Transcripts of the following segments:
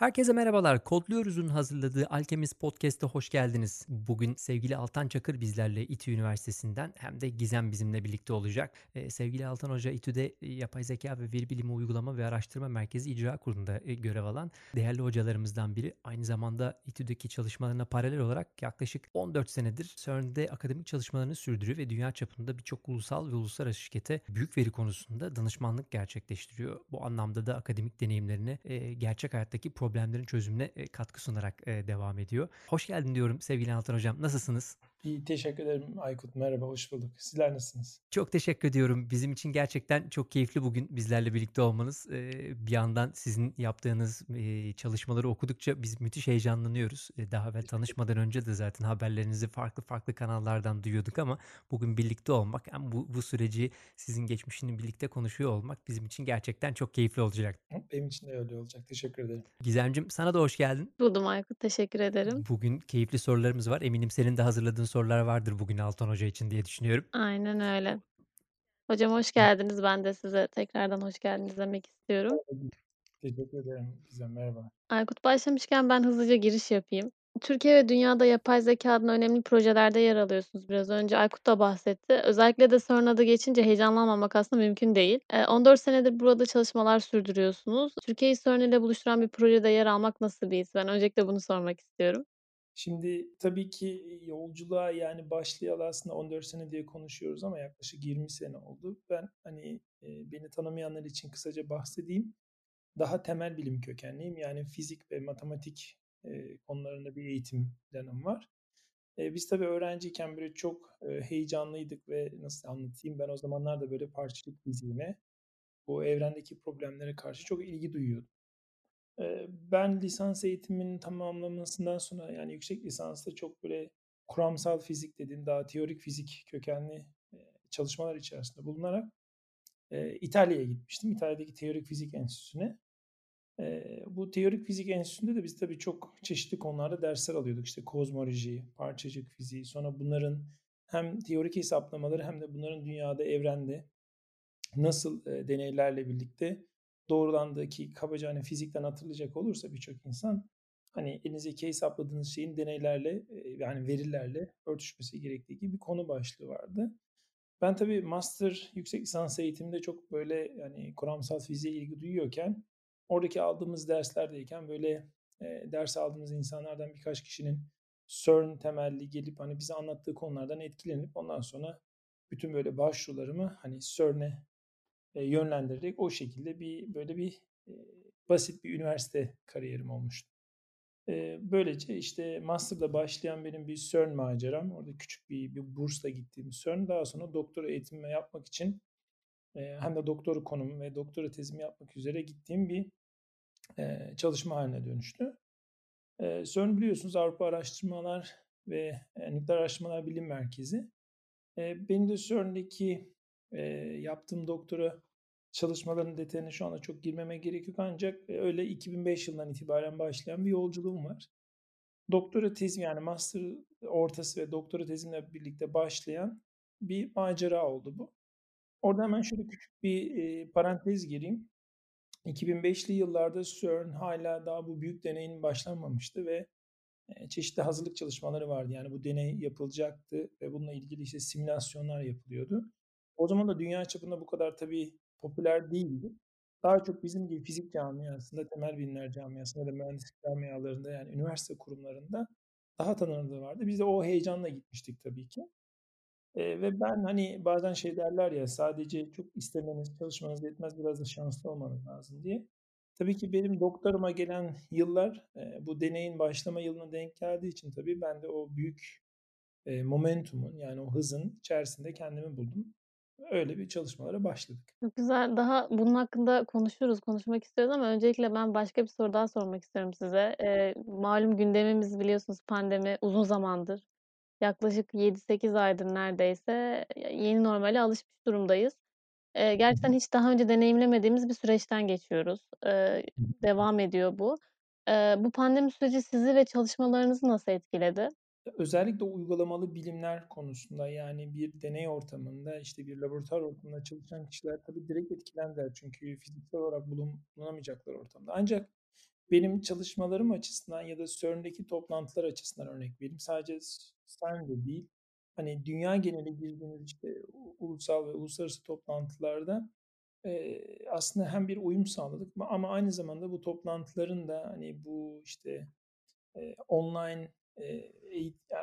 Herkese merhabalar. Kodluyoruz'un hazırladığı Alchemist Podcast'a hoş geldiniz. Bugün sevgili Altan Çakır bizlerle İTÜ Üniversitesi'nden hem de Gizem bizimle birlikte olacak. Sevgili Altan Hoca İTÜ'de Yapay Zeka ve Veri Bilimi Uygulama ve Araştırma Merkezi İcra Kurulu'nda görev alan değerli hocalarımızdan biri. Aynı zamanda İTÜ'deki çalışmalarına paralel olarak yaklaşık 14 senedir CERN'de akademik çalışmalarını sürdürüyor ve dünya çapında birçok ulusal ve uluslararası şirkete büyük veri konusunda danışmanlık gerçekleştiriyor. Bu anlamda da akademik deneyimlerini gerçek hayattaki problemlerin çözümüne katkı sunarak devam ediyor. Hoş geldin diyorum sevgili Altan Hocam. Nasılsınız? İyi, teşekkür ederim Aykut. Merhaba, hoş bulduk. Sizler nasılsınız? Çok teşekkür ediyorum. Bizim için gerçekten çok keyifli bugün bizlerle birlikte olmanız. Bir yandan sizin yaptığınız çalışmaları okudukça biz müthiş heyecanlanıyoruz. Daha evvel tanışmadan önce de zaten haberlerinizi farklı kanallardan duyuyorduk ama bugün birlikte olmak, yani bu süreci sizin geçmişini birlikte konuşuyor olmak bizim için gerçekten çok keyifli olacak. Benim için de öyle olacak. Teşekkür ederim. Gizemciğim, sana da hoş geldin. Buldum Aykut. Teşekkür ederim. Bugün keyifli sorularımız var. Eminim senin de hazırladığın sorular vardır bugün Altan Hoca için diye düşünüyorum. Aynen öyle. Hocam hoş geldiniz. Ben de size tekrardan hoş geldiniz demek istiyorum. Teşekkür ederim. Gizem, merhaba. Aykut başlamışken ben hızlıca giriş yapayım. Türkiye ve dünyada yapay zeka adına önemli projelerde yer alıyorsunuz. Biraz önce Aykut da bahsetti. Özellikle de CERN adı geçince heyecanlanmamak aslında mümkün değil. 14 senedir burada çalışmalar sürdürüyorsunuz. Türkiye'yi CERN ile buluşturan bir projede yer almak nasıl bir his? Ben öncelikle bunu sormak istiyorum. Şimdi tabii ki yolculuğa yani başlayalı aslında 14 sene diye konuşuyoruz ama yaklaşık 20 sene oldu. Ben hani beni tanımayanlar için kısaca bahsedeyim. Daha temel bilim kökenliyim. Yani fizik ve matematik konularında bir eğitim planım var. Biz tabii öğrenciyken böyle çok heyecanlıydık ve nasıl anlatayım, ben o zamanlar da böyle parçacık fiziğine, bu evrendeki problemlere karşı çok ilgi duyuyordum. Ben lisans eğitiminin tamamlamasından sonra yani yüksek lisansta çok böyle kuramsal fizik dediğim daha teorik fizik kökenli çalışmalar içerisinde bulunarak İtalya'ya gitmiştim. İtalya'daki Teorik Fizik Enstitüsü'ne. Bu Teorik Fizik Enstitüsü'nde de biz tabii çok çeşitli konularda dersler alıyorduk. İşte kozmoloji, parçacık fiziği, sonra bunların hem teorik hesaplamaları hem de bunların dünyada, evrende nasıl deneylerle birlikte doğrulandaki, kabaca hani fizikten hatırlayacak olursa birçok insan hani elinizdeki hesapladığınız şeyin deneylerle, yani verilerle örtüşmesi gerektiği gibi bir konu başlığı vardı. Ben tabii master yüksek lisans eğitiminde çok böyle yani kuramsal fiziğe ilgi duyuyorken oradaki aldığımız derslerdeyken böyle ders aldığımız insanlardan birkaç kişinin CERN temelli gelip hani bize anlattığı konulardan etkilenip ondan sonra bütün böyle başvurularımı hani CERN'e yönlendirerek o şekilde bir böyle bir basit bir üniversite kariyerim olmuştu. Böylece işte master'da başlayan benim bir CERN maceram. Orada küçük bir bursla gittiğim CERN. Daha sonra doktora eğitimimi yapmak için hem de doktora konumu ve doktora tezimi yapmak üzere gittiğim bir çalışma haline dönüştü. CERN biliyorsunuz Avrupa Araştırmalar ve Nükleer Araştırmalar Bilim Merkezi. Benim de CERN'deki yaptığım doktora çalışmalarının detayına şu anda çok girmeme gerek yok ancak öyle 2005 yılından itibaren başlayan bir yolculuğum var. Doktora tezim yani master ortası ve doktora tezimle birlikte başlayan bir macera oldu bu. Orada hemen şöyle küçük bir parantez gireyim. 2005'li yıllarda CERN hala daha bu büyük deneyin başlanmamıştı ve çeşitli hazırlık çalışmaları vardı. Yani bu deney yapılacaktı ve bununla ilgili işte simülasyonlar yapılıyordu. O zaman da dünya çapında bu kadar tabii popüler değildi. Daha çok bizim gibi fizik camiasında, temel bilimler camiasında da mühendislik camialarında yani üniversite kurumlarında daha tanınırlığı vardı. Biz de o heyecanla gitmiştik tabii ki. Ve ben hani bazen şey derler ya, sadece çok istemeniz, çalışmanız yetmez, biraz da şanslı olmanız lazım diye. Tabii ki benim doktoruma gelen yıllar bu deneyin başlama yılına denk geldiği için tabii ben de o büyük momentumun yani o hızın içerisinde kendimi buldum. Öyle bir çalışmalara başladık. Çok güzel. Daha bunun hakkında konuşmak istiyoruz ama öncelikle ben başka bir soru daha sormak istiyorum size. Malum gündemimiz biliyorsunuz pandemi uzun zamandır. Yaklaşık 7-8 aydır neredeyse yeni normale alışmış durumdayız. Gerçekten hiç daha önce deneyimlemediğimiz bir süreçten geçiyoruz. Devam ediyor bu. Bu pandemi süreci sizi ve çalışmalarınızı nasıl etkiledi? Özellikle uygulamalı bilimler konusunda yani bir deney ortamında işte bir laboratuvar ortamında çalışan kişiler tabii direkt etkilendiler. Çünkü fiziksel olarak bulunamayacaklar ortamda. Ancak benim çalışmalarım açısından ya da CERN'deki toplantılar açısından örnek vereyim. Sadece CERN'de değil, hani dünya geneli girdiğimiz işte ulusal ve uluslararası toplantılarda aslında hem bir uyum sağladık ama aynı zamanda bu toplantıların da hani bu işte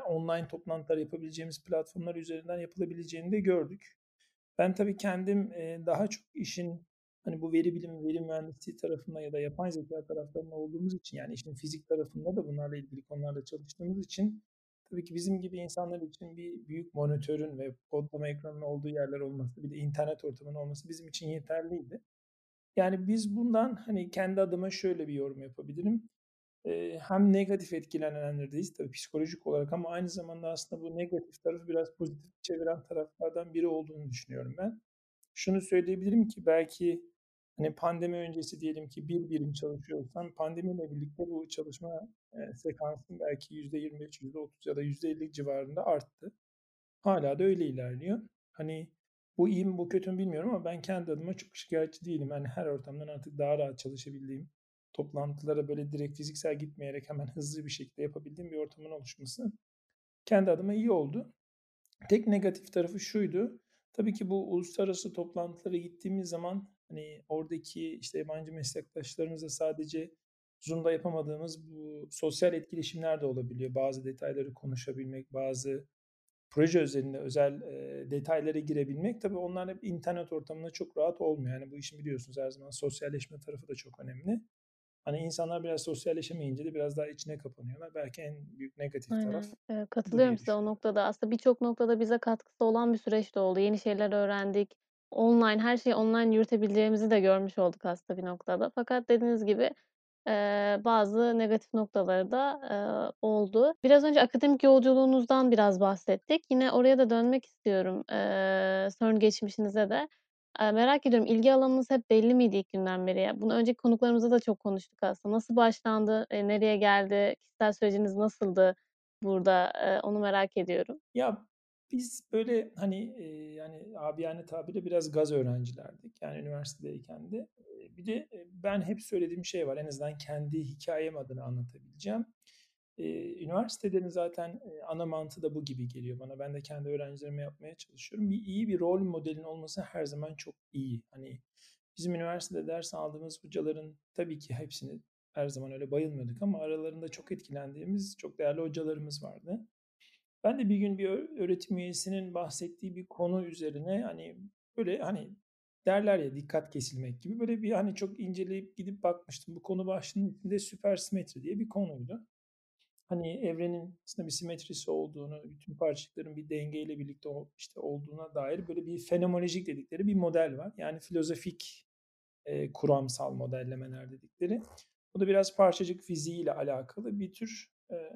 online toplantılar yapabileceğimiz platformlar üzerinden yapılabileceğini de gördük. Ben tabii kendim daha çok işin hani bu veri bilimi, veri mühendisliği tarafında ya da yapay zeka taraflarında olduğumuz için, yani işin fizik tarafında da bunlarla ilgili konularda çalıştığımız için tabii ki bizim gibi insanlar için bir büyük monitörün ve kodlama ekranının olduğu yerler olması, bir de internet ortamının olması bizim için yeterliydi. Yani biz bundan hani kendi adıma şöyle bir yorum yapabilirim. Hem negatif etkilenenlerdeyiz tabii psikolojik olarak ama aynı zamanda aslında bu negatif tarafı biraz pozitif çeviren taraflardan biri olduğunu düşünüyorum ben. Şunu söyleyebilirim ki belki hani pandemi öncesi diyelim ki bir birim çalışıyorsan pandemiyle birlikte bu çalışma sekansın belki %25, %30 ya da %50 civarında arttı. Hala da öyle ilerliyor. Hani bu iyi mi bu kötü mü bilmiyorum ama ben kendi adıma çok şikayetçi değilim. Yani her ortamdan artık daha rahat çalışabildiğim, toplantılara böyle direkt fiziksel gitmeyerek hemen hızlı bir şekilde yapabildiğim bir ortamın oluşması kendi adıma iyi oldu. Tek negatif tarafı şuydu. Tabii ki bu uluslararası toplantılara gittiğimiz zaman hani oradaki işte yabancı meslektaşlarımızla sadece Zoom'da yapamadığımız bu sosyal etkileşimler de olabiliyor. Bazı detayları konuşabilmek, bazı proje üzerinde özel detaylara girebilmek. Tabii onlar hep internet ortamında çok rahat olmuyor. Yani bu işin biliyorsunuz her zaman sosyalleşme tarafı da çok önemli. Hani insanlar biraz sosyalleşemeyince de biraz daha içine kapanıyorlar. Belki en büyük negatif taraf. Katılıyorum size o noktada. Aslında birçok noktada bize katkısı olan bir süreç de oldu. Yeni şeyler öğrendik. Online, her şeyi online yürütebileceğimizi de görmüş olduk aslında bir noktada. Fakat dediğiniz gibi bazı negatif noktaları da oldu. Biraz önce akademik yolculuğunuzdan biraz bahsettik. Yine oraya da dönmek istiyorum. CERN geçmişinize de. Merak ediyorum, ilgi alanınız hep belli miydi ilk günden beri? Bunu önceki konuklarımızla da çok konuştuk aslında. Nasıl başlandı, nereye geldi, kişisel süreciniz nasıldı burada? Onu merak ediyorum. Ya biz böyle hani yani abiyane tabirle biraz gaz öğrencilerdik. Yani üniversitedeyken de. Bir de ben hep söylediğim şey var. En azından kendi hikayem adına anlatabileceğim. Üniversitelerin zaten ana mantığı da bu gibi geliyor bana. Ben de kendi öğrencilerime yapmaya çalışıyorum. İyi bir rol modelin olması her zaman çok iyi. Hani bizim üniversitede ders aldığımız hocaların tabii ki hepsini her zaman öyle bayılmıyorduk ama aralarında çok etkilendiğimiz çok değerli hocalarımız vardı. Ben de bir gün bir öğretim üyesinin bahsettiği bir konu üzerine hani böyle hani derler ya dikkat kesilmek gibi böyle bir hani çok inceleyip gidip bakmıştım. Bu konu başlığının içinde süpersimetri diye bir konuydu. Hani evrenin aslında bir simetrisi olduğunu, bütün parçacıkların bir dengeyle birlikte işte olduğuna dair böyle bir fenomenolojik dedikleri bir model var. Yani filozofik kuramsal modellemeler dedikleri. Bu da biraz parçacık fiziğiyle alakalı bir tür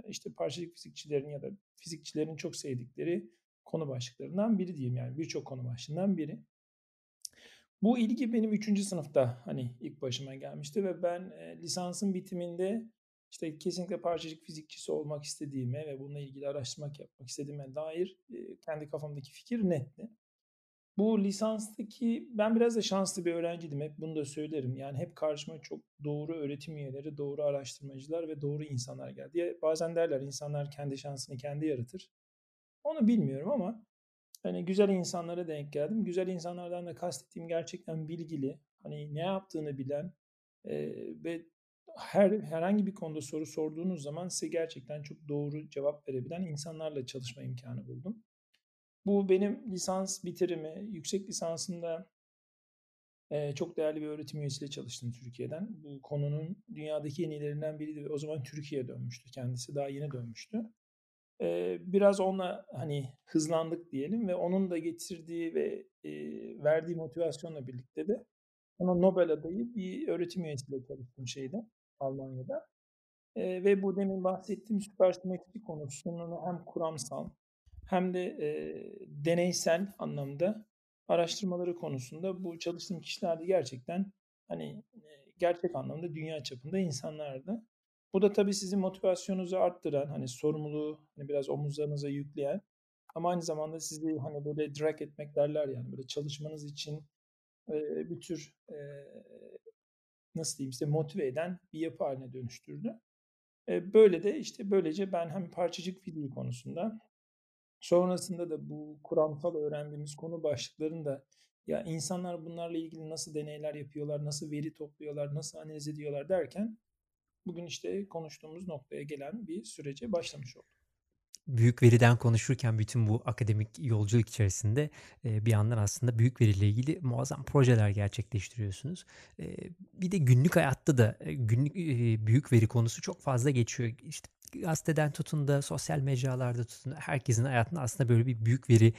işte parçacık fizikçilerin ya da fizikçilerin çok sevdikleri konu başlıklarından biri diyeyim. Yani birçok konu başlığından biri. Bu ilgi benim 3. sınıfta hani ilk başıma gelmişti ve ben lisansın bitiminde İşte kesinlikle parçacık fizikçisi olmak istediğime ve bununla ilgili araştırmak yapmak istediğime dair kendi kafamdaki fikir netti. Bu lisanstaki, ben biraz da şanslı bir öğrenciydim, hep bunu da söylerim. Yani hep karşıma çok doğru öğretim üyeleri, doğru araştırmacılar ve doğru insanlar geldi. Ya bazen derler insanlar kendi şansını kendi yaratır. Onu bilmiyorum ama hani güzel insanlara denk geldim. Güzel insanlardan da kastettiğim gerçekten bilgili, hani ne yaptığını bilen ve herhangi bir konuda soru sorduğunuz zaman size gerçekten çok doğru cevap verebilen insanlarla çalışma imkanı buldum. Bu benim lisans bitirimi, yüksek lisansımda çok değerli bir öğretim üyesiyle çalıştım Türkiye'den. Bu konunun dünyadaki en iyilerinden biriydi ve o zaman Türkiye'ye dönmüştü. Kendisi daha yeni dönmüştü. Biraz onunla hani hızlandık diyelim ve onun da getirdiği ve verdiği motivasyonla birlikte de ona Nobel adayı bir öğretim üyesiyle çalıştım şeyde, Almanya'da. Ve bu demin bahsettiğim süpersimetri konusunu hem kuramsal hem de deneysel anlamda araştırmaları konusunda bu çalıştığım kişiler de gerçekten hani gerçek anlamda dünya çapında insanlardı. Bu da tabii sizin motivasyonunuzu arttıran, hani sorumluluğu hani biraz omuzlarınıza yükleyen ama aynı zamanda sizi hani böyle drag etmek derler yani böyle çalışmanız için bir tür nasıl diyeyim size, motive eden bir yapı haline dönüştürdü. Böylece ben hem parçacık fiziği konusunda, sonrasında da bu kuramsal öğrendiğimiz konu başlıklarını da, ya insanlar bunlarla ilgili nasıl deneyler yapıyorlar, nasıl veri topluyorlar, nasıl analiz ediyorlar derken bugün işte konuştuğumuz noktaya gelen bir sürece başlamış olduk. Büyük veriden konuşurken bütün bu akademik yolculuk içerisinde bir yandan aslında büyük veriyle ilgili muazzam projeler gerçekleştiriyorsunuz. Bir de günlük hayatta da günlük büyük veri konusu çok fazla geçiyor. İşte gazeteden tutun da sosyal mecralarda tutun da herkesin hayatında aslında böyle bir büyük veri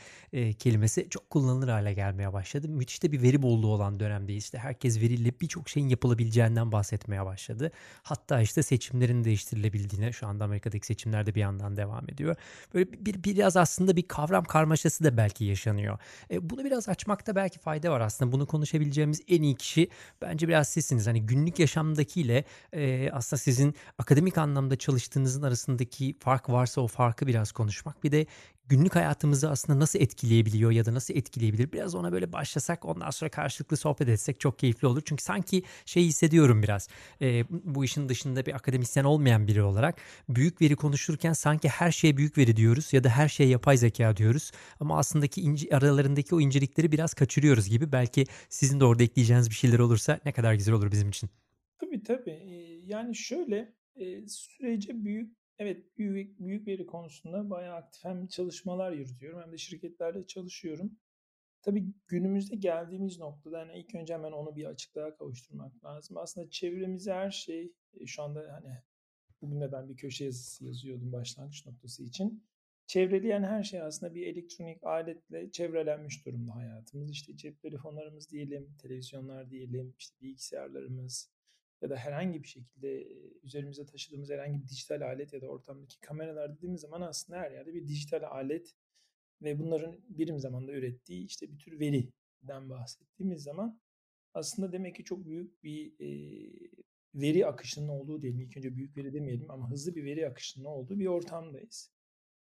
kelimesi çok kullanılır hale gelmeye başladı. Müthiş de bir veri bolluğu olan dönemdeyiz. İşte herkes veriyle birçok şeyin yapılabileceğinden bahsetmeye başladı. Hatta işte seçimlerin değiştirilebildiğine, şu anda Amerika'daki seçimler de bir yandan devam ediyor. Böyle biraz aslında bir kavram karmaşası da belki yaşanıyor. Bunu biraz açmakta belki fayda var aslında. Bunu konuşabileceğimiz en iyi kişi bence biraz sizsiniz. Hani günlük yaşamdakiyle aslında sizin akademik anlamda çalıştığınızın arasındaki fark varsa o farkı biraz konuşmak. Bir de günlük hayatımızı aslında nasıl etkileyebiliyor ya da nasıl etkileyebilir? Biraz ona böyle başlasak, ondan sonra karşılıklı sohbet etsek çok keyifli olur. Çünkü sanki şey hissediyorum biraz. Bu işin dışında bir akademisyen olmayan biri olarak büyük veri konuşurken sanki her şeye büyük veri diyoruz ya da her şeye yapay zeka diyoruz. Ama aslında aralarındaki o incelikleri biraz kaçırıyoruz gibi. Belki sizin de orada ekleyeceğiniz bir şeyler olursa ne kadar güzel olur bizim için. Tabii. Yani şöyle, sürece büyük veri konusunda bayağı aktif hem çalışmalar yürütüyorum hem de şirketlerle çalışıyorum. Tabii günümüzde geldiğimiz noktada yani ilk önce hemen onu bir açıklığa kavuşturmak lazım. Aslında çevremize her şey şu anda, hani bugün de ben bir köşe yazısı yazıyordum başlangıç noktası için. Çevreleyen her şey aslında bir elektronik aletle çevrelenmiş durumda hayatımız. İşte cep telefonlarımız diyelim, televizyonlar diyelim, işte bilgisayarlarımız ya da herhangi bir şekilde üzerimize taşıdığımız herhangi bir dijital alet ya da ortamdaki kameralar dediğimiz zaman aslında her yerde bir dijital alet ve bunların birim zamanda ürettiği işte bir tür veriden bahsettiğimiz zaman aslında demek ki çok büyük bir veri akışının olduğu, diyelim ilk önce büyük veri demeyelim ama hızlı bir veri akışının olduğu bir ortamdayız.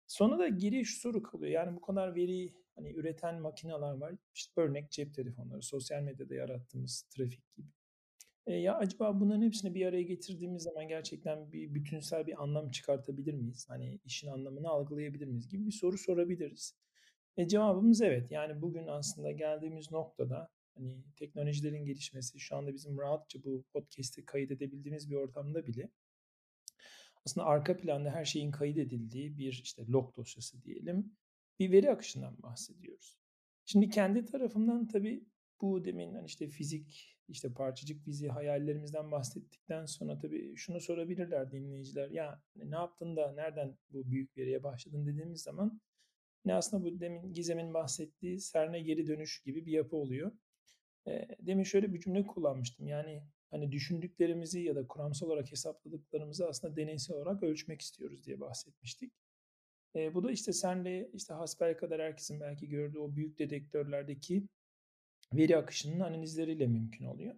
Sonra da geriye şu soru kalıyor, yani bu kadar veri hani üreten makineler var, işte örnek cep telefonları, sosyal medyada yarattığımız trafik gibi. Ya acaba bunların hepsini bir araya getirdiğimiz zaman gerçekten bir bütünsel bir anlam çıkartabilir miyiz? Hani işin anlamını algılayabilir miyiz gibi bir soru sorabiliriz. Cevabımız evet. Yani bugün aslında geldiğimiz noktada hani teknolojilerin gelişmesi, şu anda bizim rahatça bu podcast'i kayıt edebildiğimiz bir ortamda bile aslında arka planda her şeyin kayıt edildiği bir işte log dosyası diyelim, bir veri akışından bahsediyoruz. Şimdi kendi tarafımdan tabii bu demin hani işte fizik, İşte parçacık fiziği hayallerimizden bahsettikten sonra tabii şunu sorabilirler dinleyiciler. Ya ne yaptın da nereden bu büyük veriye başladın dediğimiz zaman aslında bu demin Gizem'in bahsettiği CERN'e geri dönüş gibi bir yapı oluyor. Demin şöyle bir cümle kullanmıştım. Yani hani düşündüklerimizi ya da kuramsal olarak hesapladıklarımızı aslında deneysel olarak ölçmek istiyoruz diye bahsetmiştik. Bu da işte CERN'le işte hasbelkader herkesin belki gördüğü o büyük dedektörlerdeki veri akışının analizleriyle mümkün oluyor.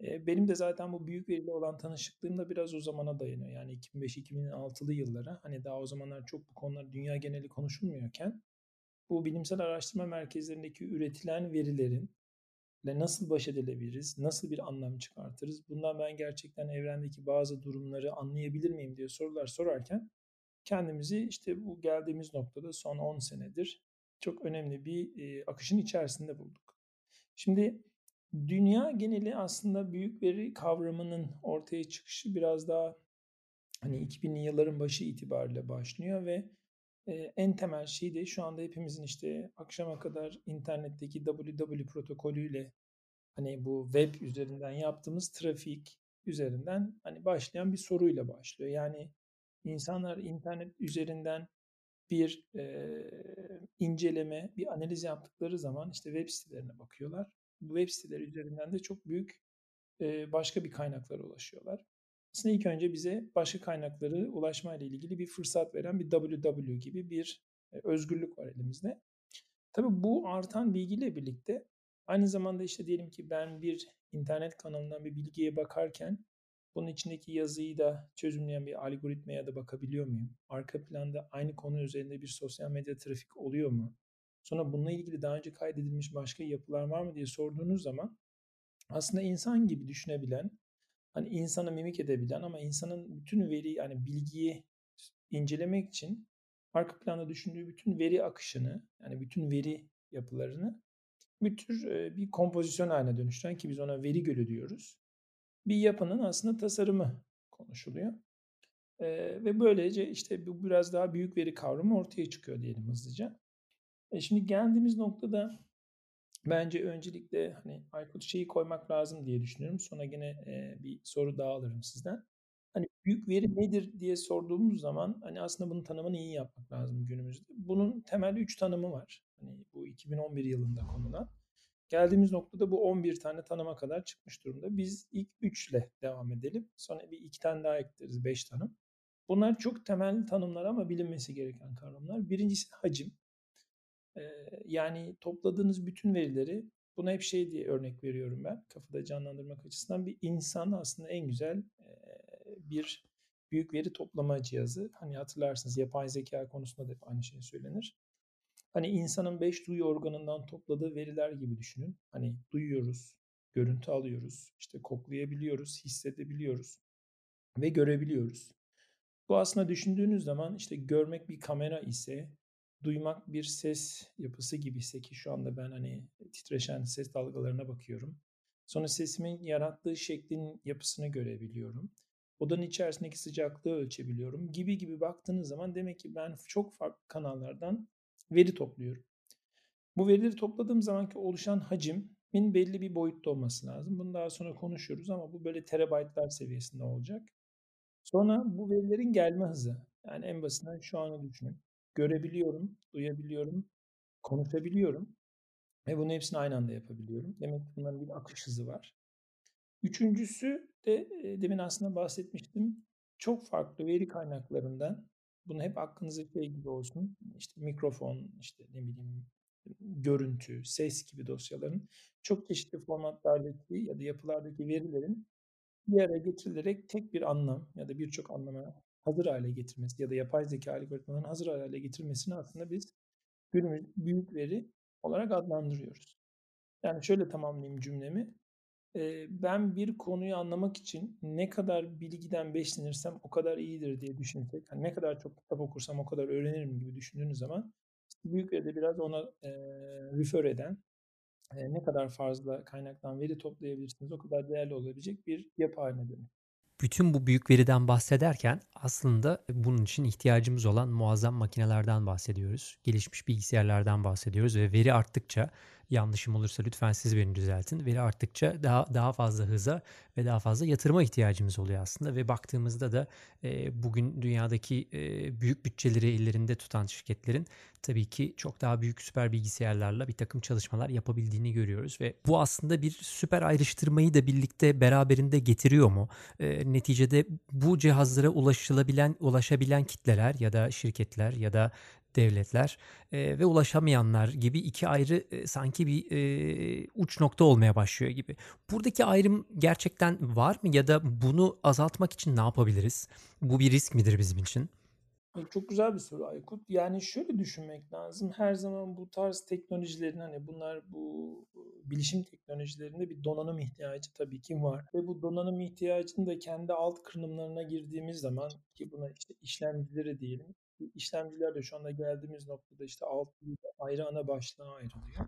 Benim de zaten bu büyük veriyle olan tanışıklığım da biraz o zamana dayanıyor. Yani 2005-2006'lı yıllara, hani daha o zamanlar çok bu konular dünya geneli konuşulmuyorken bu bilimsel araştırma merkezlerindeki üretilen verilerle nasıl baş edilebiliriz, nasıl bir anlam çıkartırız, bundan ben gerçekten evrendeki bazı durumları anlayabilir miyim diye sorular sorarken kendimizi işte bu geldiğimiz noktada son 10 senedir çok önemli bir akışın içerisinde bulduk. Şimdi dünya geneli aslında büyük veri kavramının ortaya çıkışı biraz daha hani 2000'li yılların başı itibariyle başlıyor ve en temel şey de şu anda hepimizin işte akşama kadar internetteki WWW protokolüyle hani bu web üzerinden yaptığımız trafik üzerinden hani başlayan bir soruyla başlıyor. Yani insanlar internet üzerinden bir inceleme, bir analiz yaptıkları zaman işte web sitelerine bakıyorlar. Bu web siteleri üzerinden de çok büyük başka bir kaynaklara ulaşıyorlar. Aslında ilk önce bize başka kaynaklara ulaşmayla ilgili bir fırsat veren bir WWW gibi bir özgürlük var elimizde. Tabii bu artan bilgiyle birlikte aynı zamanda işte diyelim ki ben bir internet kanalından bir bilgiye bakarken bunun içindeki yazıyı da çözümleyen bir algoritmaya da bakabiliyor muyum? Arka planda aynı konu üzerinde bir sosyal medya trafik oluyor mu? Sonra bununla ilgili daha önce kaydedilmiş başka yapılar var mı diye sorduğunuz zaman aslında insan gibi düşünebilen hani insanı mimik edebilen ama insanın bütün veri, yani bilgiyi incelemek için arka planda düşündüğü bütün veri akışını, yani bütün veri yapılarını bir tür bir kompozisyon haline dönüştüren, ki biz ona veri gölü diyoruz, bir yapının aslında tasarımı konuşuluyor. Ve böylece işte bu biraz daha büyük veri kavramı ortaya çıkıyor diyelim hızlıca. Şimdi geldiğimiz noktada bence öncelikle hani Aykut şeyi koymak lazım diye düşünüyorum. Sonra yine bir soru daha alırım sizden. Hani büyük veri nedir diye sorduğumuz zaman hani aslında bunun tanımını iyi yapmak lazım günümüzde. Bunun temelde 3 tanımı var. Hani bu 2011 yılında konulan. Geldiğimiz noktada bu 11 tane tanıma kadar çıkmış durumda. Biz ilk 3 ile devam edelim. Sonra bir 2 tane daha ekleriz, 5 tanım. Bunlar çok temel tanımlar ama bilinmesi gereken kavramlar. Birincisi hacim. Yani topladığınız bütün verileri, buna hep şey diye örnek veriyorum ben, kafada canlandırmak açısından, bir insan aslında en güzel bir büyük veri toplama cihazı. Hani hatırlarsınız, yapay zeka konusunda da aynı şey söylenir. Hani insanın 5 duyu organından topladığı veriler gibi düşünün. Hani duyuyoruz, görüntü alıyoruz, işte koklayabiliyoruz, hissedebiliyoruz ve görebiliyoruz. Bu aslında düşündüğünüz zaman işte görmek bir kamera ise, duymak bir ses yapısı gibiyse, ki şu anda ben hani titreşen ses dalgalarına bakıyorum. Sonra sesimin yarattığı şeklin yapısını görebiliyorum. Odanın içerisindeki sıcaklığı ölçebiliyorum gibi gibi baktığınız zaman demek ki ben çok farklı kanallardan veri topluyorum. Bu verileri topladığım zamanki oluşan hacimin belli bir boyutta olması lazım. Bunu daha sonra konuşuyoruz ama bu böyle terabaytlar seviyesinde olacak. Sonra bu verilerin gelme hızı. Yani en basitinden şu anı düşünün. Görebiliyorum, duyabiliyorum, konuşabiliyorum ve bunun hepsini aynı anda yapabiliyorum. Demek ki bunların bir akış hızı var. Üçüncüsü de demin aslında bahsetmiştim. Çok farklı veri kaynaklarından, bunu hep aklınızda şey gibi olsun, işte mikrofon, işte ne bileyim görüntü, ses gibi dosyaların çok çeşitli formatlardaki ya da yapılardaki verilerin bir araya getirilerek tek bir anlam ya da birçok anlama hazır hale getirmesi ya da yapay zeka algoritmalarının hazır hale getirmesini aslında biz günümüz büyük veri olarak adlandırıyoruz. Yani şöyle tamamlayayım cümlemi. Ben bir konuyu anlamak için ne kadar bilgiden beslenirsem o kadar iyidir diye düşünsek, yani ne kadar çok kitap okursam o kadar öğrenirim gibi düşündüğünüz zaman büyük veride biraz ona refer eden, ne kadar fazla kaynaktan veri toplayabilirsiniz o kadar değerli olabilecek bir yapı haline dönüyor. Bütün bu büyük veriden bahsederken aslında bunun için ihtiyacımız olan muazzam makinelerden bahsediyoruz. Gelişmiş bilgisayarlardan bahsediyoruz ve veri arttıkça, yanlışım olursa lütfen siz beni düzeltin. Veri arttıkça daha fazla hıza ve daha fazla yatırıma ihtiyacımız oluyor aslında. Ve baktığımızda da bugün dünyadaki büyük bütçeleri ellerinde tutan şirketlerin tabii ki çok daha büyük süper bilgisayarlarla bir takım çalışmalar yapabildiğini görüyoruz. Ve bu aslında bir süper ayrıştırmayı da birlikte beraberinde getiriyor mu? Neticede bu cihazlara ulaşabilen kitleler ya da şirketler ya da devletler ve ulaşamayanlar gibi iki ayrı sanki bir uç nokta olmaya başlıyor gibi. Buradaki ayrım gerçekten var mı ya da bunu azaltmak için ne yapabiliriz? Bu bir risk midir bizim için? Çok güzel bir soru Aykut. Yani şöyle düşünmek lazım. Her zaman bu tarz teknolojilerin, hani bunlar bu bilişim teknolojilerinde bir donanım ihtiyacı tabii ki var. Ve bu donanım ihtiyacını da kendi alt kırılımlarına girdiğimiz zaman, ki buna işte işlemcileri diyelim. İşlemciler de şu anda geldiğimiz noktada işte ayrı ana başlığa ayrılıyor.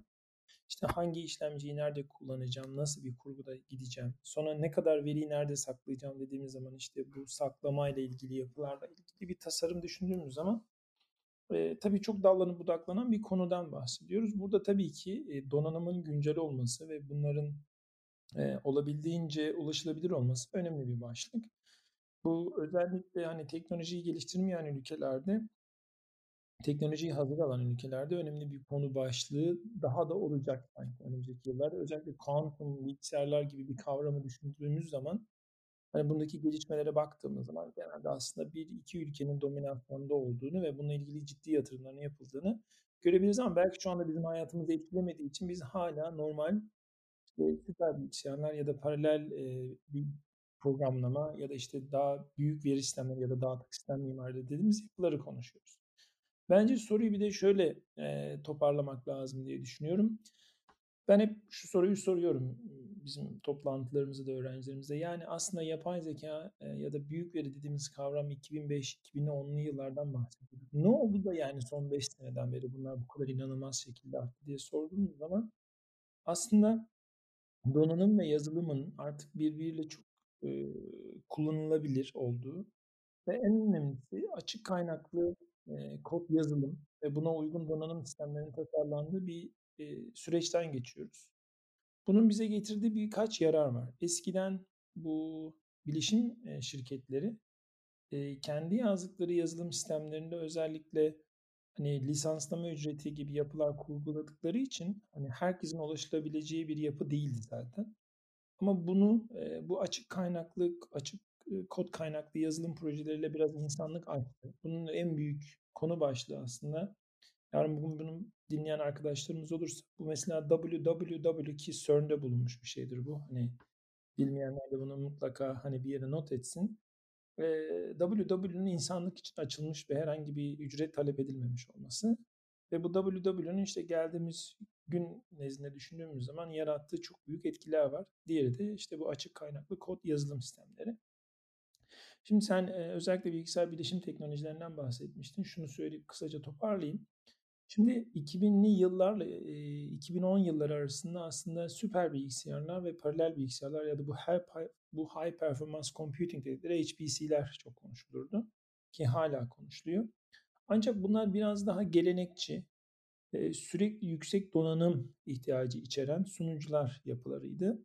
İşte hangi işlemciyi nerede kullanacağım, nasıl bir kurguda gideceğim, sonra ne kadar veriyi nerede saklayacağım dediğimiz zaman işte bu saklamayla ilgili, yapılarla ilgili bir tasarım düşündüğümüz zaman tabii çok dallanıp budaklanan bir konudan bahsediyoruz. Burada tabii ki donanımın güncel olması ve bunların olabildiğince ulaşılabilir olması önemli bir başlık. Bu özellikle hani teknolojiyi geliştirmeyen ülkelerde, teknolojiyi hazır alan ülkelerde önemli bir konu başlığı daha da olacak sanki önümüzdeki yıllarda. Özellikle kuantum bilgisayarlar gibi bir kavramı düşündüğümüz zaman, hani bundaki gelişmelere baktığımız zaman genelde aslında bir iki ülkenin dominasyonda olduğunu ve bununla ilgili ciddi yatırımların yapıldığını görebiliriz ama belki şu anda bizim hayatımızı etkilemediği için biz hala normal süper bilgisayarlar ya da paralel bir programlama ya da işte daha büyük veri sistemleri ya da dağıtık sistem mimarisi dediğimiz yapıları konuşuyoruz. Bence soruyu bir de şöyle toparlamak lazım diye düşünüyorum. Ben hep şu soruyu soruyorum bizim toplantılarımızda da öğrencilerimize. Yani aslında yapay zeka ya da büyük veri dediğimiz kavram 2005-2010'lu yıllardan bahsediyor. Ne oldu da yani son 5 seneden beri bunlar bu kadar inanılmaz şekilde arttı diye sorduğumuz zaman aslında donanım ve yazılımın artık birbiriyle çok kullanılabilir olduğu ve en önemlisi açık kaynaklı kod yazılım ve buna uygun donanım sistemlerinin tasarlandığı bir süreçten geçiyoruz. Bunun bize getirdiği birkaç yarar var. Eskiden bu bilişim şirketleri kendi yazdıkları yazılım sistemlerinde özellikle hani lisanslama ücreti gibi yapılar kurguladıkları için hani herkesin ulaşılabileceği bir yapı değildi zaten. Ama bunu bu açık kaynaklı, açık kod kaynaklı yazılım projeleriyle biraz insanlık açtı. Bunun en büyük konu başlığı aslında. Yarın bugün bunu dinleyen arkadaşlarımız olursa bu mesela WWW ki CERN'de bulunmuş bir şeydir bu. Hani bilmeyenler de bunu mutlaka hani bir yere not etsin. WWW'nün insanlık için açılmış ve herhangi bir ücret talep edilmemiş olması ve bu WWW'nün işte geldiğimiz gün nezdinde düşündüğümüz zaman yarattığı çok büyük etkiler var. Diğeri de işte bu açık kaynaklı kod yazılım sistemleri. Şimdi sen özellikle bilgisayar bilişim teknolojilerinden bahsetmiştin. Şunu söyleyip kısaca toparlayayım. Şimdi 2000'li yıllarla 2010 yılları arasında aslında süper bilgisayarlar ve paralel bilgisayarlar ya da bu high performance computing dedikleri HPC'ler çok konuşulurdu ki hala konuşuluyor. Ancak bunlar biraz daha gelenekçi, sürekli yüksek donanım ihtiyacı içeren sunucular yapılarıydı.